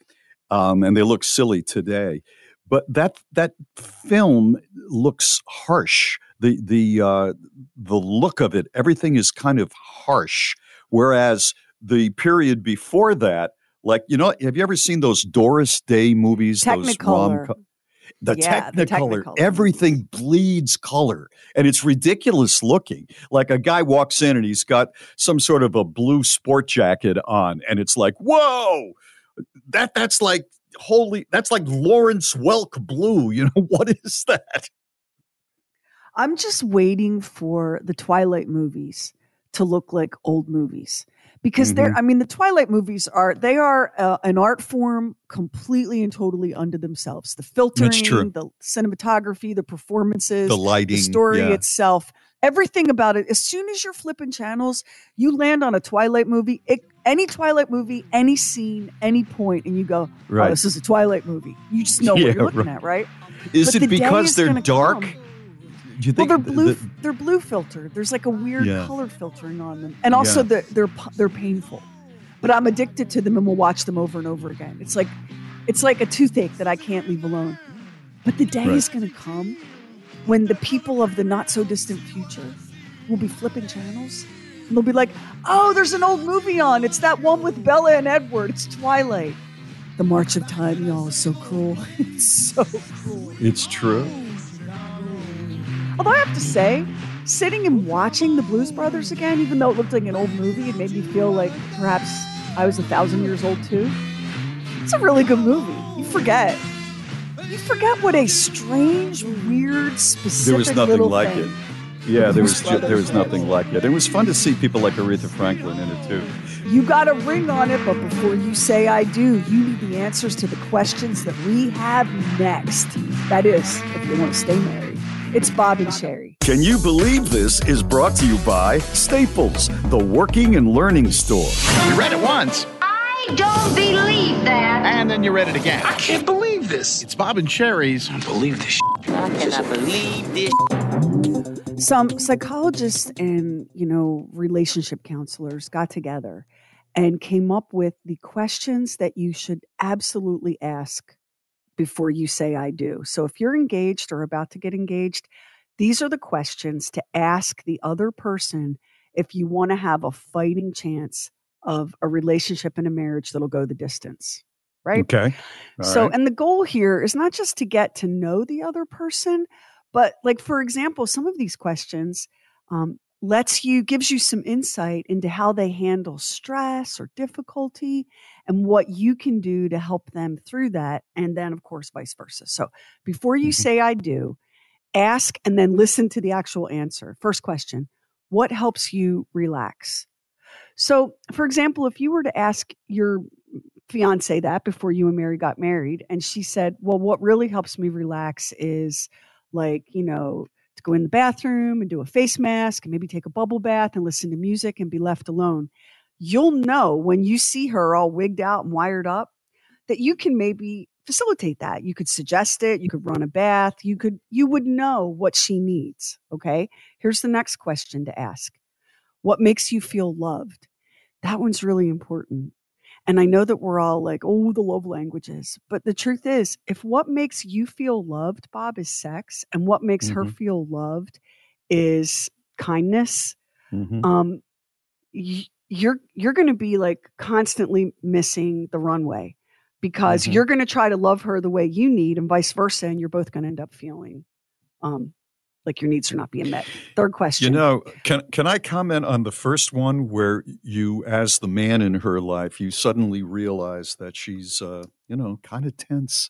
Um, and they look silly today, but that, that film looks harsh. The, the, uh, the look of it, everything is kind of harsh. Whereas the period before that, like, you know, have you ever seen those Doris Day movies? Technicolor. Those The, yeah, technicolor, the Technicolor, everything bleeds color, and it's ridiculous looking. Like a guy walks in and he's got some sort of a blue sport jacket on, and it's like, whoa, that that's like holy, that's like Lawrence Welk blue. You know, what is that? I'm just waiting for the Twilight movies to look like old movies. Because mm-hmm. they're, I mean, the Twilight movies are, they are uh, an art form completely and totally unto themselves. The filtering, the cinematography, the performances, the lighting, the story yeah. itself, everything about it. As soon as you're flipping channels, you land on a Twilight movie, it, any Twilight movie, any scene, any point, and you go, right. oh, this is a Twilight movie. You just know yeah, what you're looking right. at, right? Is but it the because is they're dark? Come. Do you think well, they're blue. The, they're blue filtered. There's like a weird yeah. color filtering on them, and also yeah. the, they're they're painful. But I'm addicted to them, and we'll watch them over and over again. It's like it's like a toothache that I can't leave alone. But the day right. is going to come when the people of the not so distant future will be flipping channels, and they'll be like, "Oh, there's an old movie on. It's that one with Bella and Edward. It's Twilight. The March of Time, y'all, is so cruel. It's so cruel. It's true." Although I have to say, sitting and watching the Blues Brothers again, even though it looked like an old movie, it made me feel like perhaps I was a thousand years old too. It's a really good movie. You forget. You forget what a strange, weird, specific There was nothing like thing. It. Yeah, the there was ju- there was nothing like it. It was fun to see people like Aretha Franklin in it too. You got a ring on it, but before you say I do, you need the answers to the questions that we have next. That is, if you want to stay married. It's Bob and Sheri. Can you believe this is brought to you by Staples, the working and learning store. You read it once. I don't believe that. And then you read it again. I can't believe this. It's Bob and Sheri's. I don't believe this. I cannot believe this. Some psychologists and, you know, relationship counselors got together and came up with the questions that you should absolutely ask before you say I do. So if you're engaged or about to get engaged, these are the questions to ask the other person if you want to have a fighting chance of a relationship and a marriage that'll go the distance, right? Okay. All so, right. and the goal here is not just to get to know the other person, but like, for example, some of these questions um, lets you, gives you some insight into how they handle stress or difficulty and what you can do to help them through that. And then, of course, vice versa. So before you say I do, ask and then listen to the actual answer. First question, what helps you relax? So, for example, if you were to ask your fiance that before you and Mary got married, and she said, well, what really helps me relax is like, you know, to go in the bathroom and do a face mask and maybe take a bubble bath and listen to music and be left alone. You'll know when you see her all wigged out and wired up that you can maybe facilitate that. You could suggest it. You could run a bath. You could, you would know what she needs. Okay. Here's the next question to ask. What makes you feel loved? That one's really important. And I know that we're all like, oh, the love languages. But the truth is, if what makes you feel loved, Bob, is sex, and what makes mm-hmm. her feel loved is kindness, mm-hmm. um, y- you're you're going to be like constantly missing the runway because mm-hmm. you're going to try to love her the way you need and vice versa. And you're both going to end up feeling um, like your needs are not being met. Third question. You know, can can I comment on the first one where you, as the man in her life, you suddenly realize that she's, uh, you know, kind of tense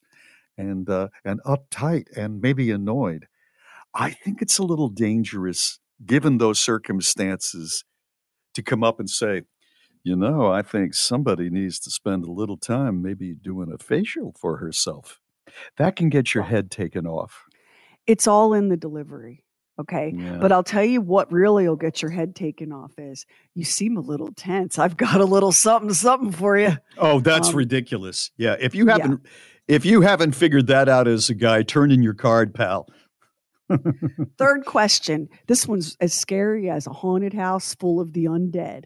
and uh, and uptight and maybe annoyed. I think it's a little dangerous, given those circumstances, to come up and say, you know, I think somebody needs to spend a little time maybe doing a facial for herself. That can get your head taken off. It's all in the delivery. Okay. Yeah. But I'll tell you what really will get your head taken off is, you seem a little tense. I've got a little something, something for you. Oh, that's um, ridiculous. Yeah. If you haven't, yeah. if you haven't figured that out as a guy, turn in your card, pal. Third question. This one's as scary as a haunted house full of the undead.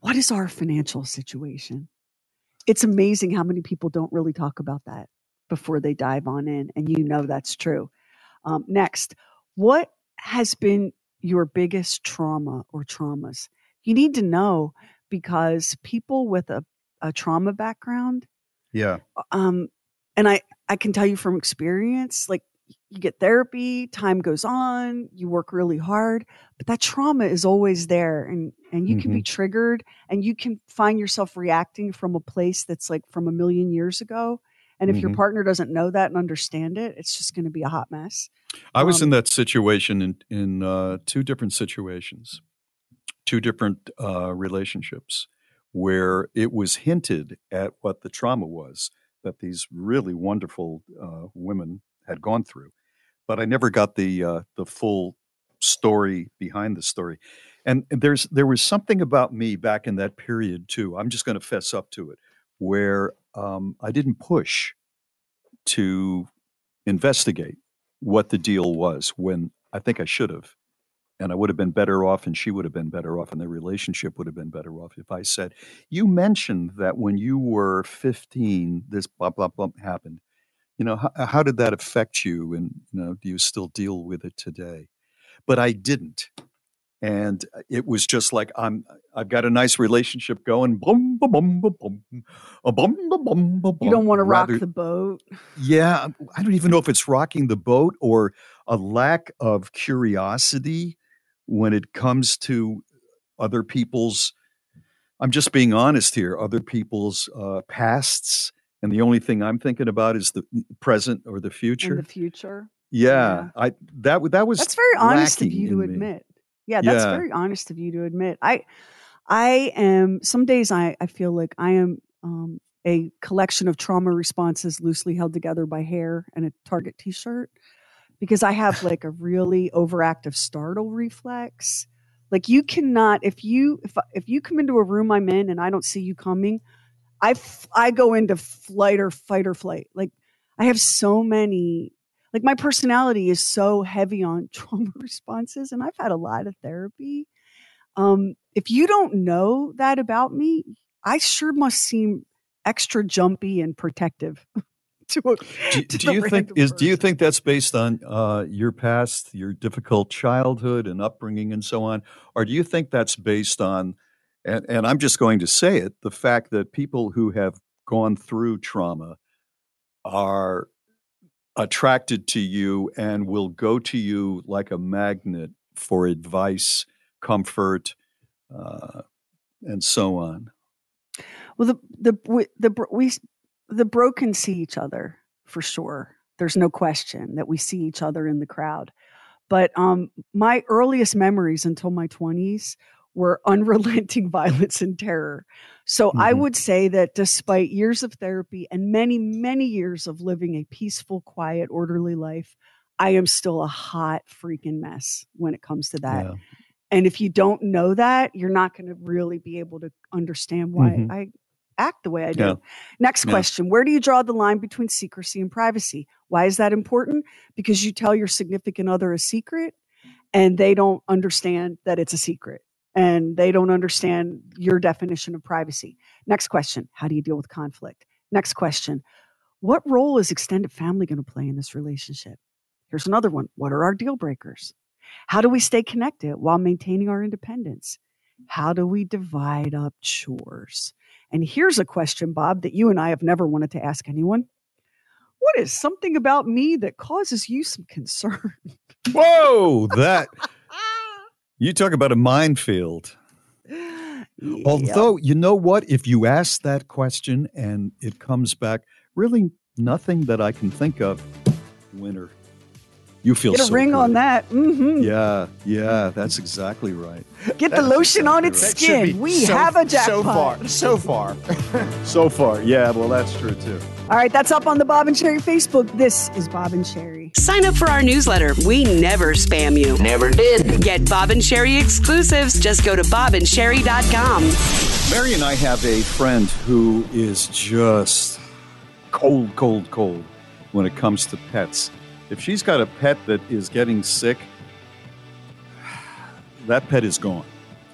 What is our financial situation? It's amazing how many people don't really talk about that before they dive on in. And you know, that's true. Um, next, what has been your biggest trauma or traumas? You need to know, because people with a, a trauma background. Yeah. Um, and I, I can tell you from experience, like, you get therapy, time goes on, you work really hard, but that trauma is always there, and, and you mm-hmm. can be triggered, and you can find yourself reacting from a place that's like from a million years ago. And if mm-hmm. your partner doesn't know that and understand it, it's just going to be a hot mess. I um, was in that situation in, in uh, two different situations, two different uh, relationships where it was hinted at what the trauma was that these really wonderful uh, women had gone through, but I never got the uh, the full story behind the story. And there's there was something about me back in that period too, I'm just going to fess up to it, where um, I didn't push to investigate what the deal was when I think I should have. And I would have been better off, and she would have been better off, and their relationship would have been better off if I said, you mentioned that when you were fifteen, this blah, blah, blah happened. You know, how, how did that affect you? And, you know, do you still deal with it today? But I didn't. And it was just like, I'm, I've got a nice relationship going. Boom, boom, boom, boom, boom, boom, boom, boom. You don't want to rock Rather, the boat. Yeah. I don't even know if it's rocking the boat or a lack of curiosity when it comes to other people's, I'm just being honest here, other people's uh, pasts. And the only thing I'm thinking about is the present or the future. In the future. Yeah, yeah. I that that was That's very honest of you to admit. Me. Yeah, that's yeah. very honest of you to admit. I I am some days I, I feel like I am um, a collection of trauma responses loosely held together by hair and a Target t-shirt, because I have like a really overactive startle reflex. Like, you cannot if you if if you come into a room I'm in and I don't see you coming, I, f- I go into flight or fight or flight. Like, I have so many, like, my personality is so heavy on trauma responses, and I've had a lot of therapy. Um, if you don't know that about me, I sure must seem extra jumpy and protective. to a, do, to do you think is, do you think that's based on uh, your past, your difficult childhood and upbringing and so on? Or do you think that's based on, And, and I'm just going to say it, the fact that people who have gone through trauma are attracted to you and will go to you like a magnet for advice, comfort, uh, and so on? Well, the the we, the we the broken see each other for sure. There's no question that we see each other in the crowd. But um, my earliest memories until my twenties were unrelenting violence and terror. So mm-hmm. I would say that despite years of therapy and many, many years of living a peaceful, quiet, orderly life, I am still a hot freaking mess when it comes to that. Yeah. And if you don't know that, you're not going to really be able to understand why mm-hmm. I act the way I do. Yeah. Next yeah. question. Where do you draw the line between secrecy and privacy? Why is that important? Because you tell your significant other a secret and they don't understand that it's a secret. And they don't understand your definition of privacy. Next question. How do you deal with conflict? Next question. What role is extended family going to play in this relationship? Here's another one. What are our deal breakers? How do we stay connected while maintaining our independence? How do we divide up chores? And here's a question, Bob, that you and I have never wanted to ask anyone. What is something about me that causes you some concern? Whoa, that... You talk about a minefield. Yeah. Although, you know what? If you ask that question and it comes back, really nothing that I can think of, winner. You feel Get a so ring good. on that. Mm-hmm. Yeah, yeah, that's exactly right. Get that's the lotion exactly on its right. skin. We so, have a jackpot. So far, so far. so far, yeah, well, that's true, too. All right, that's up on the Bob and Sheri Facebook. This is Bob and Sheri. Sign up for our newsletter. We never spam you. Never did. Get Bob and Sheri exclusives. Just go to bob and sheri dot com. Mary and I have a friend who is just cold, cold, cold when it comes to pets. If she's got a pet that is getting sick, that pet is gone.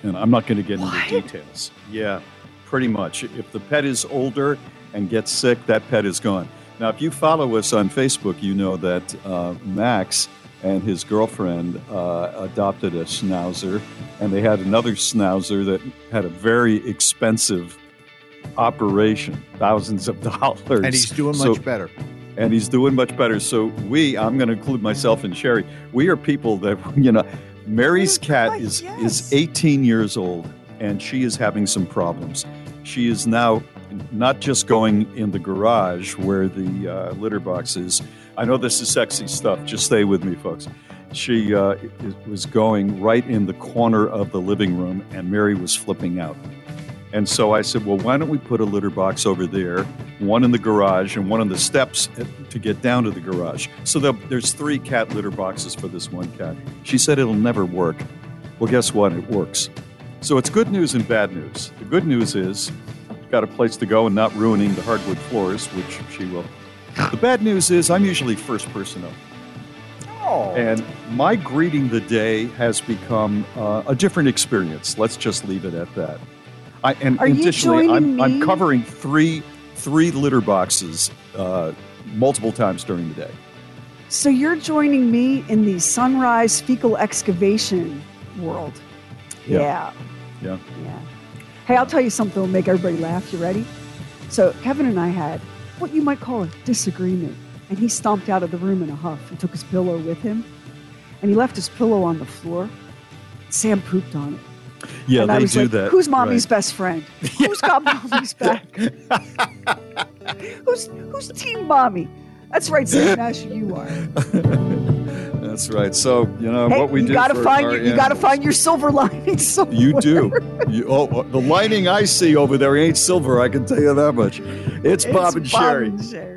And I'm not going to get what? into details. Yeah, pretty much. If the pet is older and gets sick, that pet is gone. Now, if you follow us on Facebook, you know that uh, Max and his girlfriend uh, adopted a schnauzer. And they had another schnauzer that had a very expensive operation, thousands of dollars. And he's doing so, much better. And he's doing much better. So we, I'm going to include myself and Sheri, we are people that, you know, Mary's cat is, is eighteen years old, and she is having some problems. She is now not just going in the garage where the uh, litter box is. I know this is sexy stuff. Just stay with me, folks. She uh, was going right in the corner of the living room, and Mary was flipping out. And so I said, well, why don't we put a litter box over there, one in the garage and one on the steps to get down to the garage. So there's three cat litter boxes for this one cat. She said it'll never work. Well, guess what? It works. So it's good news and bad news. The good news is you've got a place to go and not ruining the hardwood floors, which she will. The bad news is I'm usually first person up. Oh. And my greeting the day has become uh, a different experience. Let's just leave it at that. I, and Are additionally, you I'm, I'm covering three three litter boxes uh, multiple times during the day. So you're joining me in the sunrise fecal excavation world. Yeah. Yeah. Yeah. yeah. Hey, I'll tell you something that'll make everybody laugh. You ready? So Kevin and I had what you might call a disagreement, and he stomped out of the room in a huff and took his pillow with him, and he left his pillow on the floor. Sam pooped on it. Yeah, and they I was do like, that. Who's mommy's right. best friend? Who's got mommy's back? who's who's team mommy? That's right, Sam Nash, you are. That's right. So you know hey, what we you do. Gotta for find our your, you got to find your silver lining somewhere. You do. You, oh, the lining I see over there ain't silver. I can tell you that much. It's, it's Bob and Bob Sheri. And Sheri.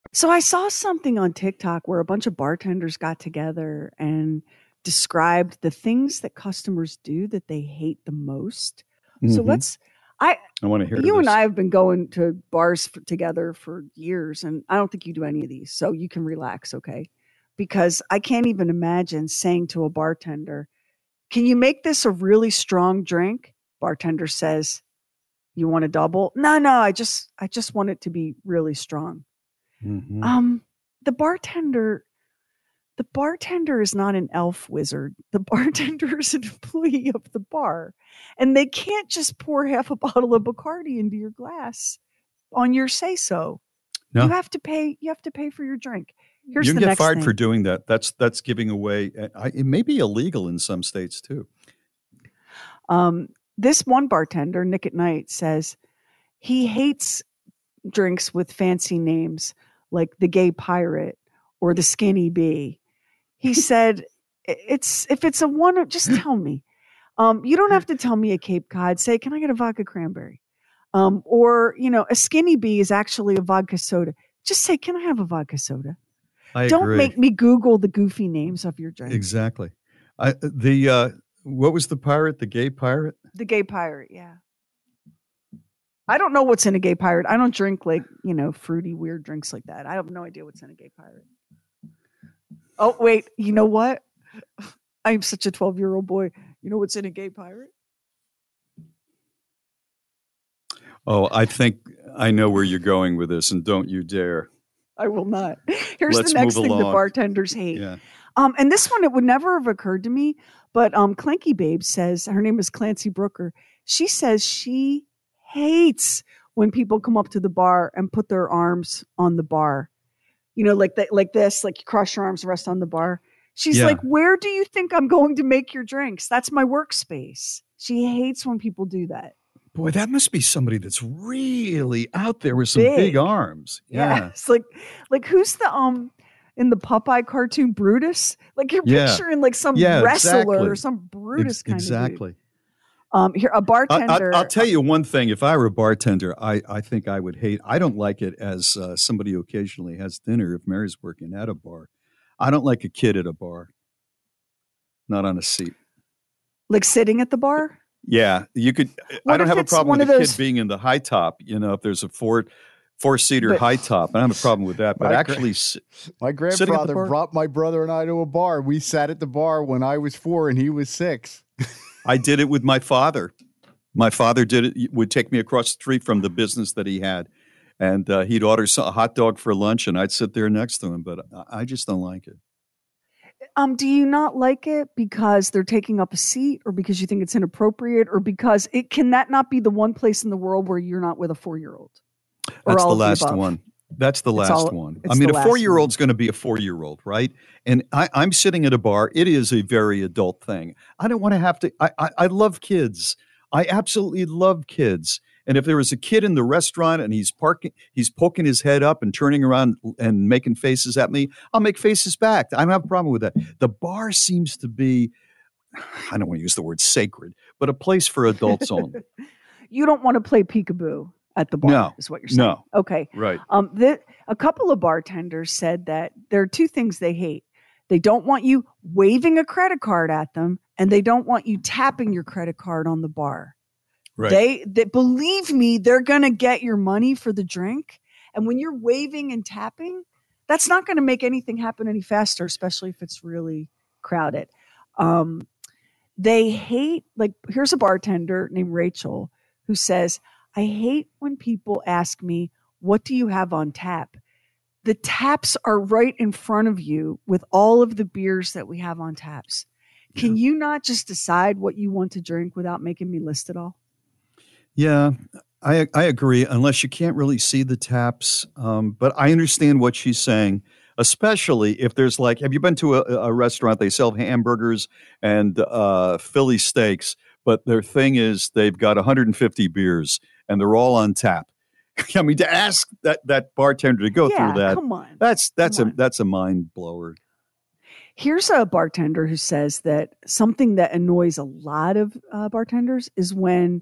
So I saw something on TikTok where a bunch of bartenders got together and described the things that customers do that they hate the most. Mm-hmm. So let's, I, I want to hear you this. And I have been going to bars for, together for years, and I don't think you do any of these. So you can relax, okay? Because I can't even imagine saying to a bartender, "Can you make this a really strong drink?" Bartender says, "You want a double?" No, no, I just, I just want it to be really strong. Mm-hmm. Um, the bartender, the bartender is not an elf wizard. The bartender is an employee of the bar, and they can't just pour half a bottle of Bacardi into your glass on your say so. No. You have to pay. You have to pay for your drink. Here's you can the get next fired thing. for doing that. That's that's giving away. I, it may be illegal in some states too. Um, this one bartender, Nick at Night, says he hates drinks with fancy names like the Gay Pirate or the Skinny Bee. He said, "It's if it's a one, just tell me. Um, you don't have to tell me a Cape Cod. Say, can I get a vodka cranberry? Um, or, you know, a Skinny Bee is actually a vodka soda. Just say, can I have a vodka soda? I don't agree. Make me Google the goofy names of your drinks." Exactly. I, the uh, what was the pirate? The Gay Pirate? The Gay Pirate, yeah. I don't know what's in a Gay Pirate. I don't drink like, you know, fruity, weird drinks like that. I have no idea what's in a Gay Pirate. Oh, wait. You know what? I'm such a twelve-year-old boy. You know what's in a Gay Pirate? Oh, I think I know where you're going with this, and don't you dare. I will not. Here's Let's the next thing along. The bartenders hate. Yeah. Um, and this one, it would never have occurred to me, but um, Clanky Babe says, her name is Clancy Brooker. She says she hates when people come up to the bar and put their arms on the bar. You know, like that, like this, like you cross your arms and rest on the bar. She's yeah. like, where do you think I'm going to make your drinks? That's my workspace. She hates when people do that. Boy, that must be somebody that's really out there with some big, big arms. Yeah. yeah. It's like, like who's the, um, in the Popeye cartoon, Brutus? Like you're yeah. picturing like some yeah, wrestler exactly. or some Brutus Ex- kind exactly. of dude. Exactly. Um, here, a bartender. I, I, I'll tell you one thing. If I were a bartender, I, I think I would hate. I don't like it as uh, somebody who occasionally has dinner if Mary's working at a bar. I don't like a kid at a bar. Not on a seat. Like sitting at the bar? Yeah. You could. What I don't have a problem with a those... kid being in the high top. You know, if there's a four, four-seater but, high top. I don't have a problem with that. But my actually, gra- my grandfather brought my brother and I to a bar. We sat at the bar when I was four and he was six. I did it with my father. My father did it. Would take me across the street from the business that he had, and uh, he'd order a hot dog for lunch, and I'd sit there next to him. But I just don't like it. Um, do you not like it because they're taking up a seat, or because you think it's inappropriate, or because it can that not be the one place in the world where you're not with a four-year-old? That's the last one. That's the last all, one. I mean, a four-year-old's going to be a four-year-old, right? And I, I'm sitting at a bar. It is a very adult thing. I don't want to have to. I, I, I love kids. I absolutely love kids. And if there was a kid in the restaurant and he's parking, he's poking his head up and turning around and making faces at me, I'll make faces back. I don't have a problem with that. The bar seems to be, I don't want to use the word sacred, but a place for adults only. You don't want to play peekaboo at the bar, no, is what you're saying. No. Okay. Right. Um, the, a couple of bartenders said that there are two things they hate. They don't want you waving a credit card at them, and they don't want you tapping your credit card on the bar. Right. They, they believe me, they're going to get your money for the drink. And when you're waving and tapping, that's not going to make anything happen any faster, especially if it's really crowded. Um, they hate, like, here's a bartender named Rachel who says, I hate when people ask me, what do you have on tap? The taps are right in front of you with all of the beers that we have on taps. Can yeah. you not just decide what you want to drink without making me list it all? Yeah, I I agree, unless you can't really see the taps. Um, but I understand what she's saying, especially if there's like, have you been to a, a restaurant? They sell hamburgers and uh, Philly steaks, but their thing is they've got one hundred fifty beers. And they're all on tap. I mean, to ask that, that bartender to go yeah, through that, come on. that's that's come a on. that's a mind blower. Here's a bartender who says that something that annoys a lot of uh, bartenders is when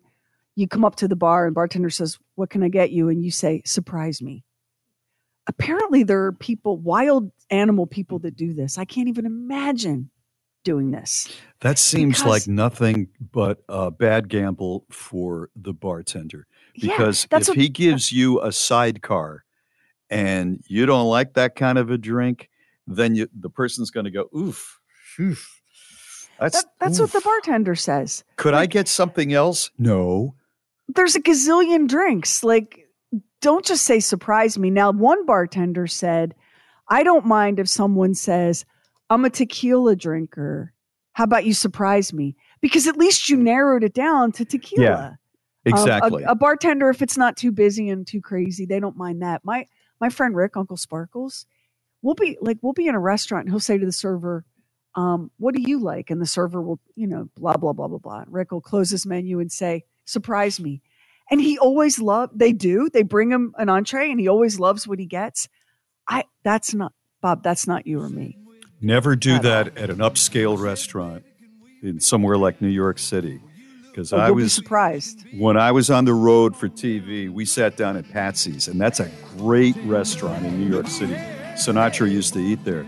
you come up to the bar and bartender says, "What can I get you?" And you say, "Surprise me." Apparently, there are people, wild animal people, that do this. I can't even imagine doing this. That seems because, like nothing but a bad gamble for the bartender. Because yeah, if what, he gives you a sidecar and you don't like that kind of a drink, then you, the person's going to go, oof, oof. That's, that, that's oof. What the bartender says. Could like, I get something else? No. There's a gazillion drinks. Like, don't just say surprise me. Now, one bartender said, I don't mind if someone says, I'm a tequila drinker. How about you surprise me? Because at least you narrowed it down to tequila. Yeah, exactly. Um, a, a bartender, if it's not too busy and too crazy, they don't mind that. My my friend Rick, Uncle Sparkles, we'll be like we'll be in a restaurant and he'll say to the server, um, what do you like? And the server will, you know, blah, blah, blah, blah, blah. And Rick will close his menu and say, surprise me. And he always loves, they do, they bring him an entree and he always loves what he gets. I that's not Bob, that's not you or me. Never do that at an upscale restaurant in somewhere like New York City, because I was surprised when I was on the road for T V. We sat down at Patsy's, and that's a great restaurant in New York City. Sinatra used to eat there,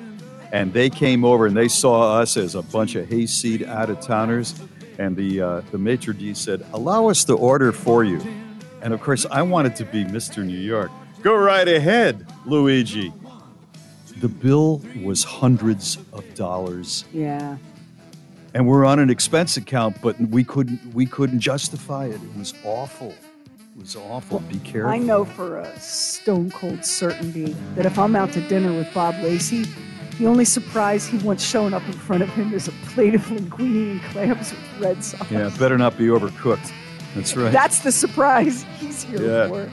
and they came over and they saw us as a bunch of hayseed out-of-towners, and the uh, the maitre d' said, "Allow us to order for you," and of course I wanted to be Mister New York. "Go right ahead, Luigi." The bill was hundreds of dollars. Yeah. And we're on an expense account, but we couldn't we couldn't justify it. It was awful. It was awful. Be careful. I know for a stone cold certainty that if I'm out to dinner with Bob Lacey, The only surprise he wants shown up in front of him is a plate of linguine and clams with red sauce. Yeah, better not be overcooked. That's right. That's the surprise he's here yeah. for.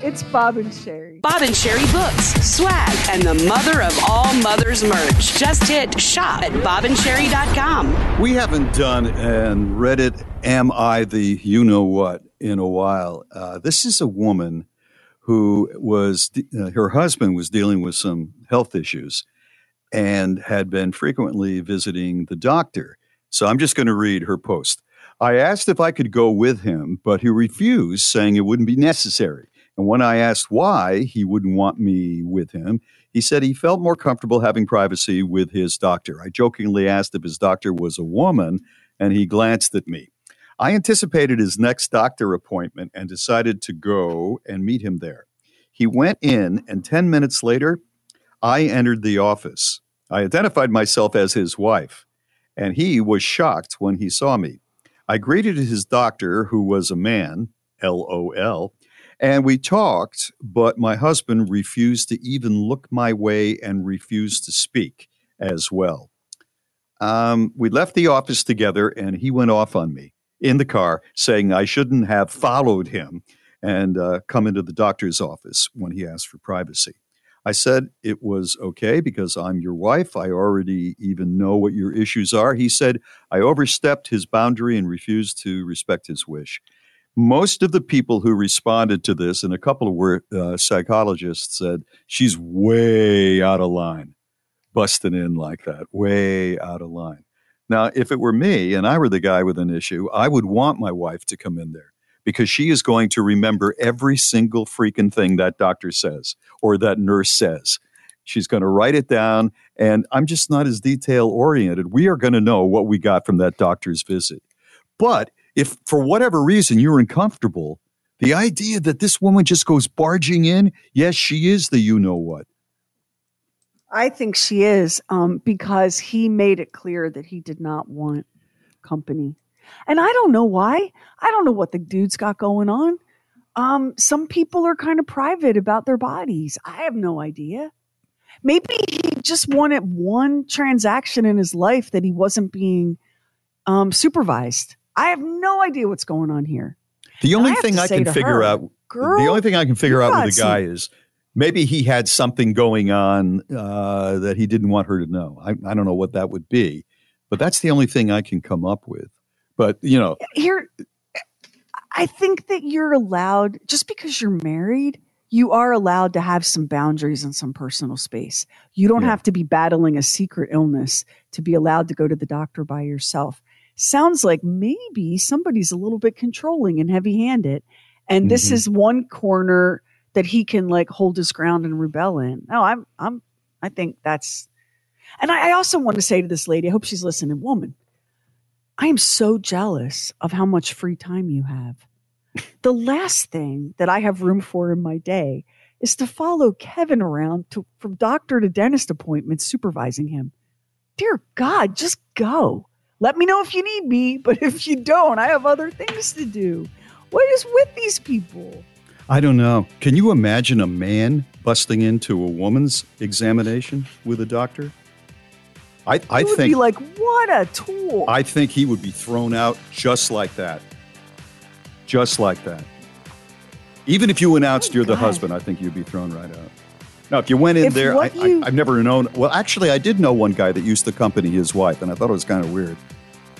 It's Bob and Sheri. Bob and Sheri books, swag, and the mother of all mothers merch. Just hit shop at bob and sheri dot com. We haven't done and Reddit Am I the You-Know-What in a while. Uh, this is a woman who was, uh, her husband was dealing with some health issues and had been frequently visiting the doctor. So I'm just going to read her post. I asked if I could go with him, but he refused, saying it wouldn't be necessary. And when I asked why he wouldn't want me with him, he said he felt more comfortable having privacy with his doctor. I jokingly asked if his doctor was a woman, and he glanced at me. I anticipated his next doctor appointment and decided to go and meet him there. He went in, and ten minutes later, I entered the office. I identified myself as his wife, and he was shocked when he saw me. I greeted his doctor, who was a man, LOL, and we talked, but my husband refused to even look my way and refused to speak as well. Um, we left the office together, and he went off on me in the car, saying I shouldn't have followed him and uh, come into the doctor's office when he asked for privacy. I said it was okay because I'm your wife. I already even know what your issues are. He said I overstepped his boundary and refused to respect his wish. Most of the people who responded to this, and a couple were uh, psychologists, said she's way out of line, busting in like that, way out of line. Now, if it were me and I were the guy with an issue, I would want my wife to come in there, because she is going to remember every single freaking thing that doctor says or that nurse says. She's going to write it down, and I'm just not as detail-oriented. We are going to know what we got from that doctor's visit. But if for whatever reason you're uncomfortable, the idea that this woman just goes barging in, yes, she is the you-know-what. I think she is, um, because he made it clear that he did not want company. And I don't know why. I don't know what the dude's got going on. Um, some people are kind of private about their bodies. I have no idea. Maybe he just wanted one transaction in his life that he wasn't being um, supervised. I have no idea what's going on here. The only thing I can figure out, the only thing I can figure out with the guy is maybe he had something going on uh, that he didn't want her to know. I, I don't know what that would be, but that's the only thing I can come up with. But, you know, here, I think that you're allowed, just because you're married, you are allowed to have some boundaries and some personal space. You don't yeah. have to be battling a secret illness to be allowed to go to the doctor by yourself. Sounds like maybe somebody's a little bit controlling and heavy-handed. And mm-hmm. this is one corner that he can like hold his ground and rebel in. No, I'm, I'm, I think that's, and I, I also want to say to this lady, I hope she's listening, woman, I am so jealous of how much free time you have. The last thing that I have room for in my day is to follow Kevin around to, from doctor to dentist appointments, supervising him. Dear God, just go. Let me know if you need me, but if you don't, I have other things to do. What is with these people? I don't know. Can you imagine a man busting into a woman's examination with a doctor? I, I he would think, be like, what a tool. I think he would be thrown out just like that. Just like that. Even if you announced oh, you're God. the husband, I think you'd be thrown right out. Now, if you went in if there, I, you, I, I've never known. Well, actually, I did know one guy that used to accompany his wife, and I thought it was kind of weird.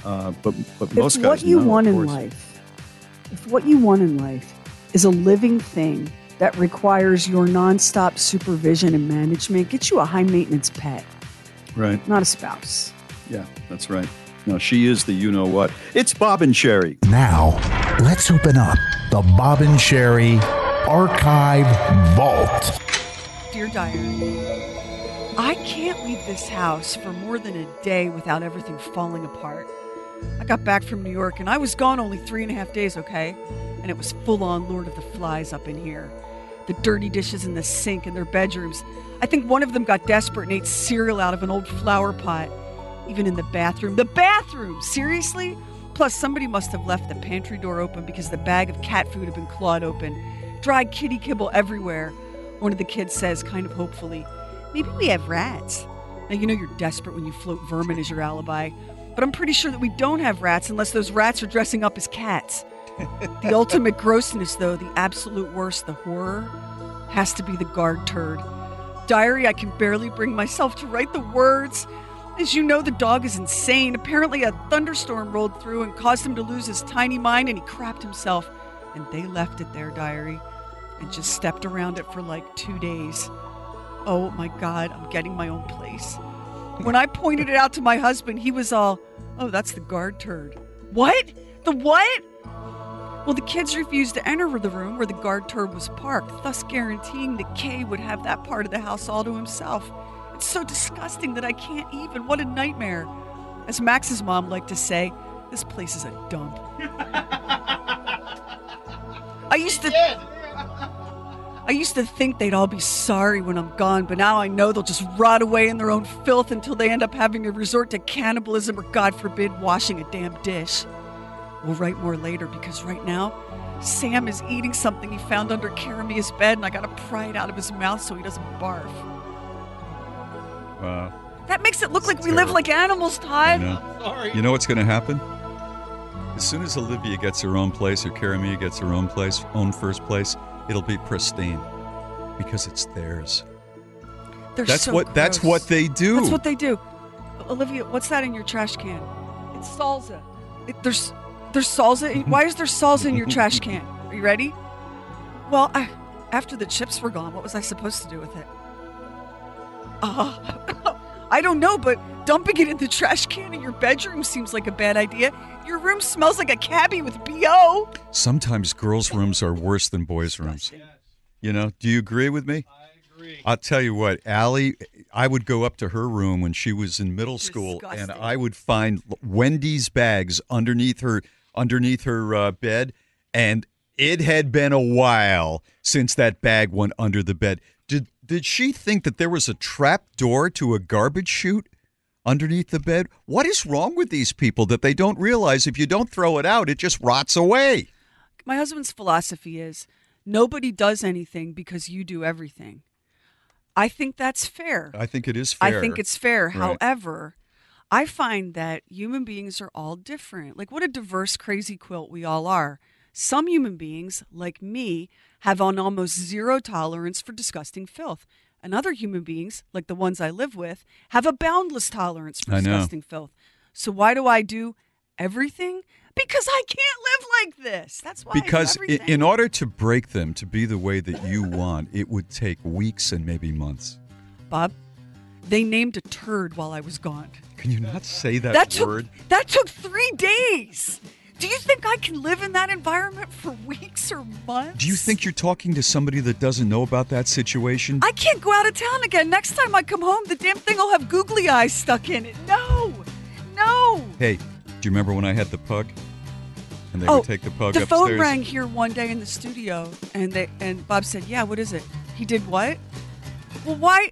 Uh, but but most guys know, If what you want in life, if what you want in life is a living thing that requires your nonstop supervision and management, get you a high-maintenance pet. Right. Not a spouse. Yeah, that's right. No, she is the you-know-what. It's Bob and Sheri. Now, let's open up the Bob and Sheri Archive Vault. Dear Diary, I can't leave this house for more than a day without everything falling apart. I got back from New York, and I was gone only three and a half days, okay? And it was full-on Lord of the Flies up in here. The dirty dishes in the sink in their bedrooms. I think one of them got desperate and ate cereal out of an old flower pot. Even in the bathroom. The bathroom! Seriously? Plus, somebody must have left the pantry door open because the bag of cat food had been clawed open. Dry kitty kibble everywhere. One of the kids says, kind of hopefully, maybe we have rats. Now, you know you're desperate when you float vermin as your alibi, but I'm pretty sure that we don't have rats unless those rats are dressing up as cats. The ultimate grossness, though, the absolute worst, the horror, has to be the guard turd. Diary, I can barely bring myself to write the words. As you know, the dog is insane. Apparently, a thunderstorm rolled through and caused him to lose his tiny mind, and he crapped himself. And they left it there, Diary, and just stepped around it for like two days. Oh, my God, I'm getting my own place. When I pointed it out to my husband, he was all, oh, that's the guard turd. What? The what? Well, the kids refused to enter the room where the guard turd was parked, thus guaranteeing that Kay would have that part of the house all to himself. It's so disgusting that I can't even. What a nightmare. As Max's mom liked to say, this place is a dump. I used to... I used to think they'd all be sorry when I'm gone, but now I know they'll just rot away in their own filth until they end up having to resort to cannibalism or, God forbid, washing a damn dish. We'll write more later, because right now, Sam is eating something he found under Karamia's bed, and I gotta pry it out of his mouth so he doesn't barf. Wow. That makes it look like we live like animals, Todd. You know, sorry. You know what's gonna happen? As soon as Olivia gets her own place, or Karamia gets her own place, own first place, it'll be pristine because it's theirs. They're that's so what gross. That's what they do. That's what they do. Olivia, what's that in your trash can? It's salsa. It, there's there's salsa. In, why is there salsa in your trash can? Are you ready? Well, I, after the chips were gone, what was I supposed to do with it? Uh, I don't know, but dumping it in the trash can in your bedroom seems like a bad idea. Your room smells like a cabbie with B O. Sometimes girls' rooms are worse than boys' rooms. Yes. You know, do you agree with me? I agree. I'll tell you what, Allie, I would go up to her room when she was in middle school, disgusting. And I would find Wendy's bags underneath her underneath her uh, bed, and it had been a while since that bag went under the bed. Did did she think that there was a trap door to a garbage chute underneath the bed? What is wrong with these people that they don't realize if you don't throw it out, it just rots away? My husband's philosophy is nobody does anything because you do everything. I think that's fair. I think it is fair. I think it's fair. Right. However, I find that human beings are all different. Like, what a diverse, crazy quilt we all are. Some human beings, like me, have an almost zero tolerance for disgusting filth. And other human beings, like the ones I live with, have a boundless tolerance for disgusting filth. So why do I do everything? Because I can't live like this. That's why. Because I do everything. In order to break them to be the way that you want, it would take weeks and maybe months. Bob, they named a turd while I was gone. Can you not say that, that took, word? That took three days. Do you think I can live in that environment for weeks or months? Do you think you're talking to somebody that doesn't know about that situation? I can't go out of town again. Next time I come home, the damn thing will have googly eyes stuck in it. No. No. Hey, do you remember when I had the pug? And they oh, would take the pug the upstairs? The phone rang here one day in the studio, and they and Bob said, yeah, what is it? He did what? Well, why?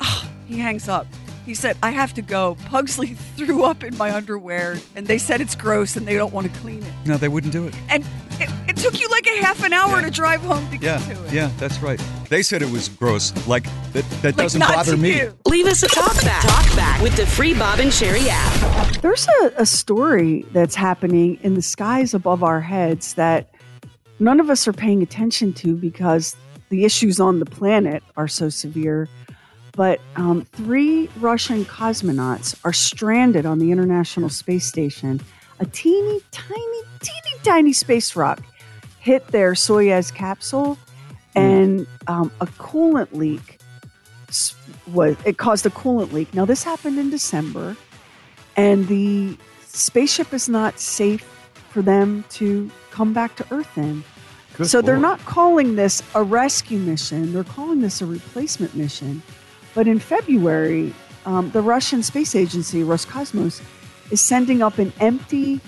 Oh, he hangs up. He said, I have to go. Pugsley threw up in my underwear, and they said it's gross, and they don't want to clean it. No, they wouldn't do it. And it, it took you like a half an hour yeah. to drive home to yeah. get to it. Yeah, that's right. They said it was gross. Like, that, that like doesn't bother me. You. Leave us a talk back. Talk back with the free Bob and Sheri app. There's a, a story that's happening in the skies above our heads that none of us are paying attention to because the issues on the planet are so severe. But um, three Russian cosmonauts are stranded on the International Space Station. A teeny, tiny, teeny, tiny space rock hit their Soyuz capsule, and um, a coolant leak was. It caused a coolant leak. Now, this happened in December, and the spaceship is not safe for them to come back to Earth in. Good so Lord. They're not calling this a rescue mission. They're calling this a replacement mission. But in February, um, the Russian space agency, Roscosmos, is sending up an empty,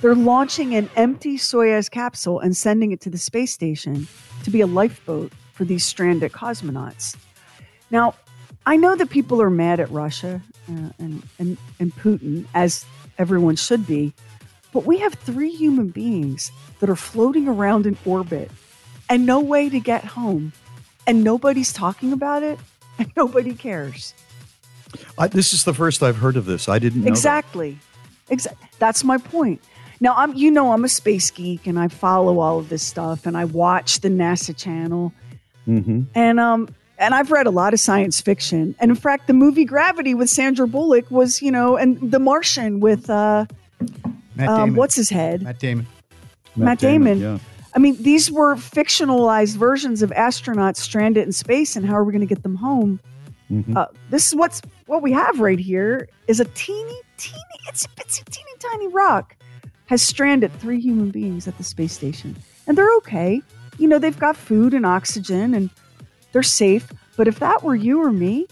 they're launching an empty Soyuz capsule and sending it to the space station to be a lifeboat for these stranded cosmonauts. Now, I know that people are mad at Russia uh, and, and, and Putin, as everyone should be, but we have three human beings that are floating around in orbit and no way to get home, and nobody's talking about it. Nobody cares. I, this is the first I've heard of this. I didn't know exactly. That. Exactly. That's my point. Now, I'm, you know, I'm a space geek and I follow all of this stuff and I watch the NASA channel. Mm-hmm. And um, and I've read a lot of science fiction. And in fact, the movie Gravity with Sandra Bullock was, you know, and The Martian with uh, Matt um, Damon. what's his head? Matt Damon. Matt, Matt Damon. Damon. Yeah. I mean, these were fictionalized versions of astronauts stranded in space and how are we going to get them home? Mm-hmm. Uh, this is what's what we have right here is a teeny, teeny, it's a bitsy, teeny, tiny rock has stranded three human beings at the space station. And they're okay. You know, they've got food and oxygen and they're safe. But if that were you or me,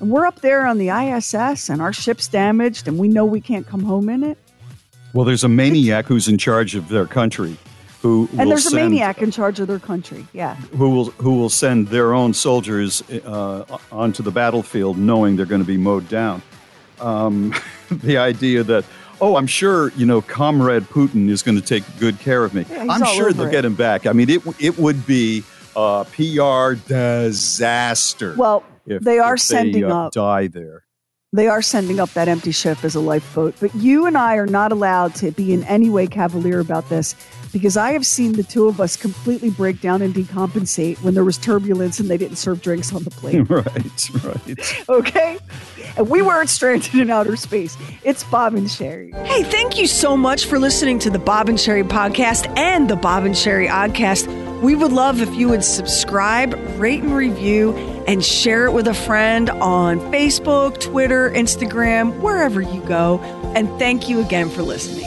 and we're up there on the I S S and our ship's damaged and we know we can't come home in it. Well, there's a maniac who's in charge of their country. Who and will there's send, a maniac in charge of their country, yeah. Who will who will send their own soldiers uh, onto the battlefield, knowing they're going to be mowed down. Um, the idea that oh, I'm sure you know, Comrade Putin is going to take good care of me. Yeah, I'm sure they'll it. get him back. I mean, it it would be a P R disaster. Well, if, they are if sending they, uh, up die there. They are sending up that empty ship as a lifeboat. But you and I are not allowed to be in any way cavalier about this because I have seen the two of us completely break down and decompensate when there was turbulence and they didn't serve drinks on the plate. Right, right. Okay? And we weren't stranded in outer space. It's Bob and Sheri. Hey, thank you so much for listening to the Bob and Sheri podcast and the Bob and Sheri Oddcast. We would love if you would subscribe, rate and review, and share it with a friend on Facebook, Twitter, Instagram, wherever you go. And thank you again for listening.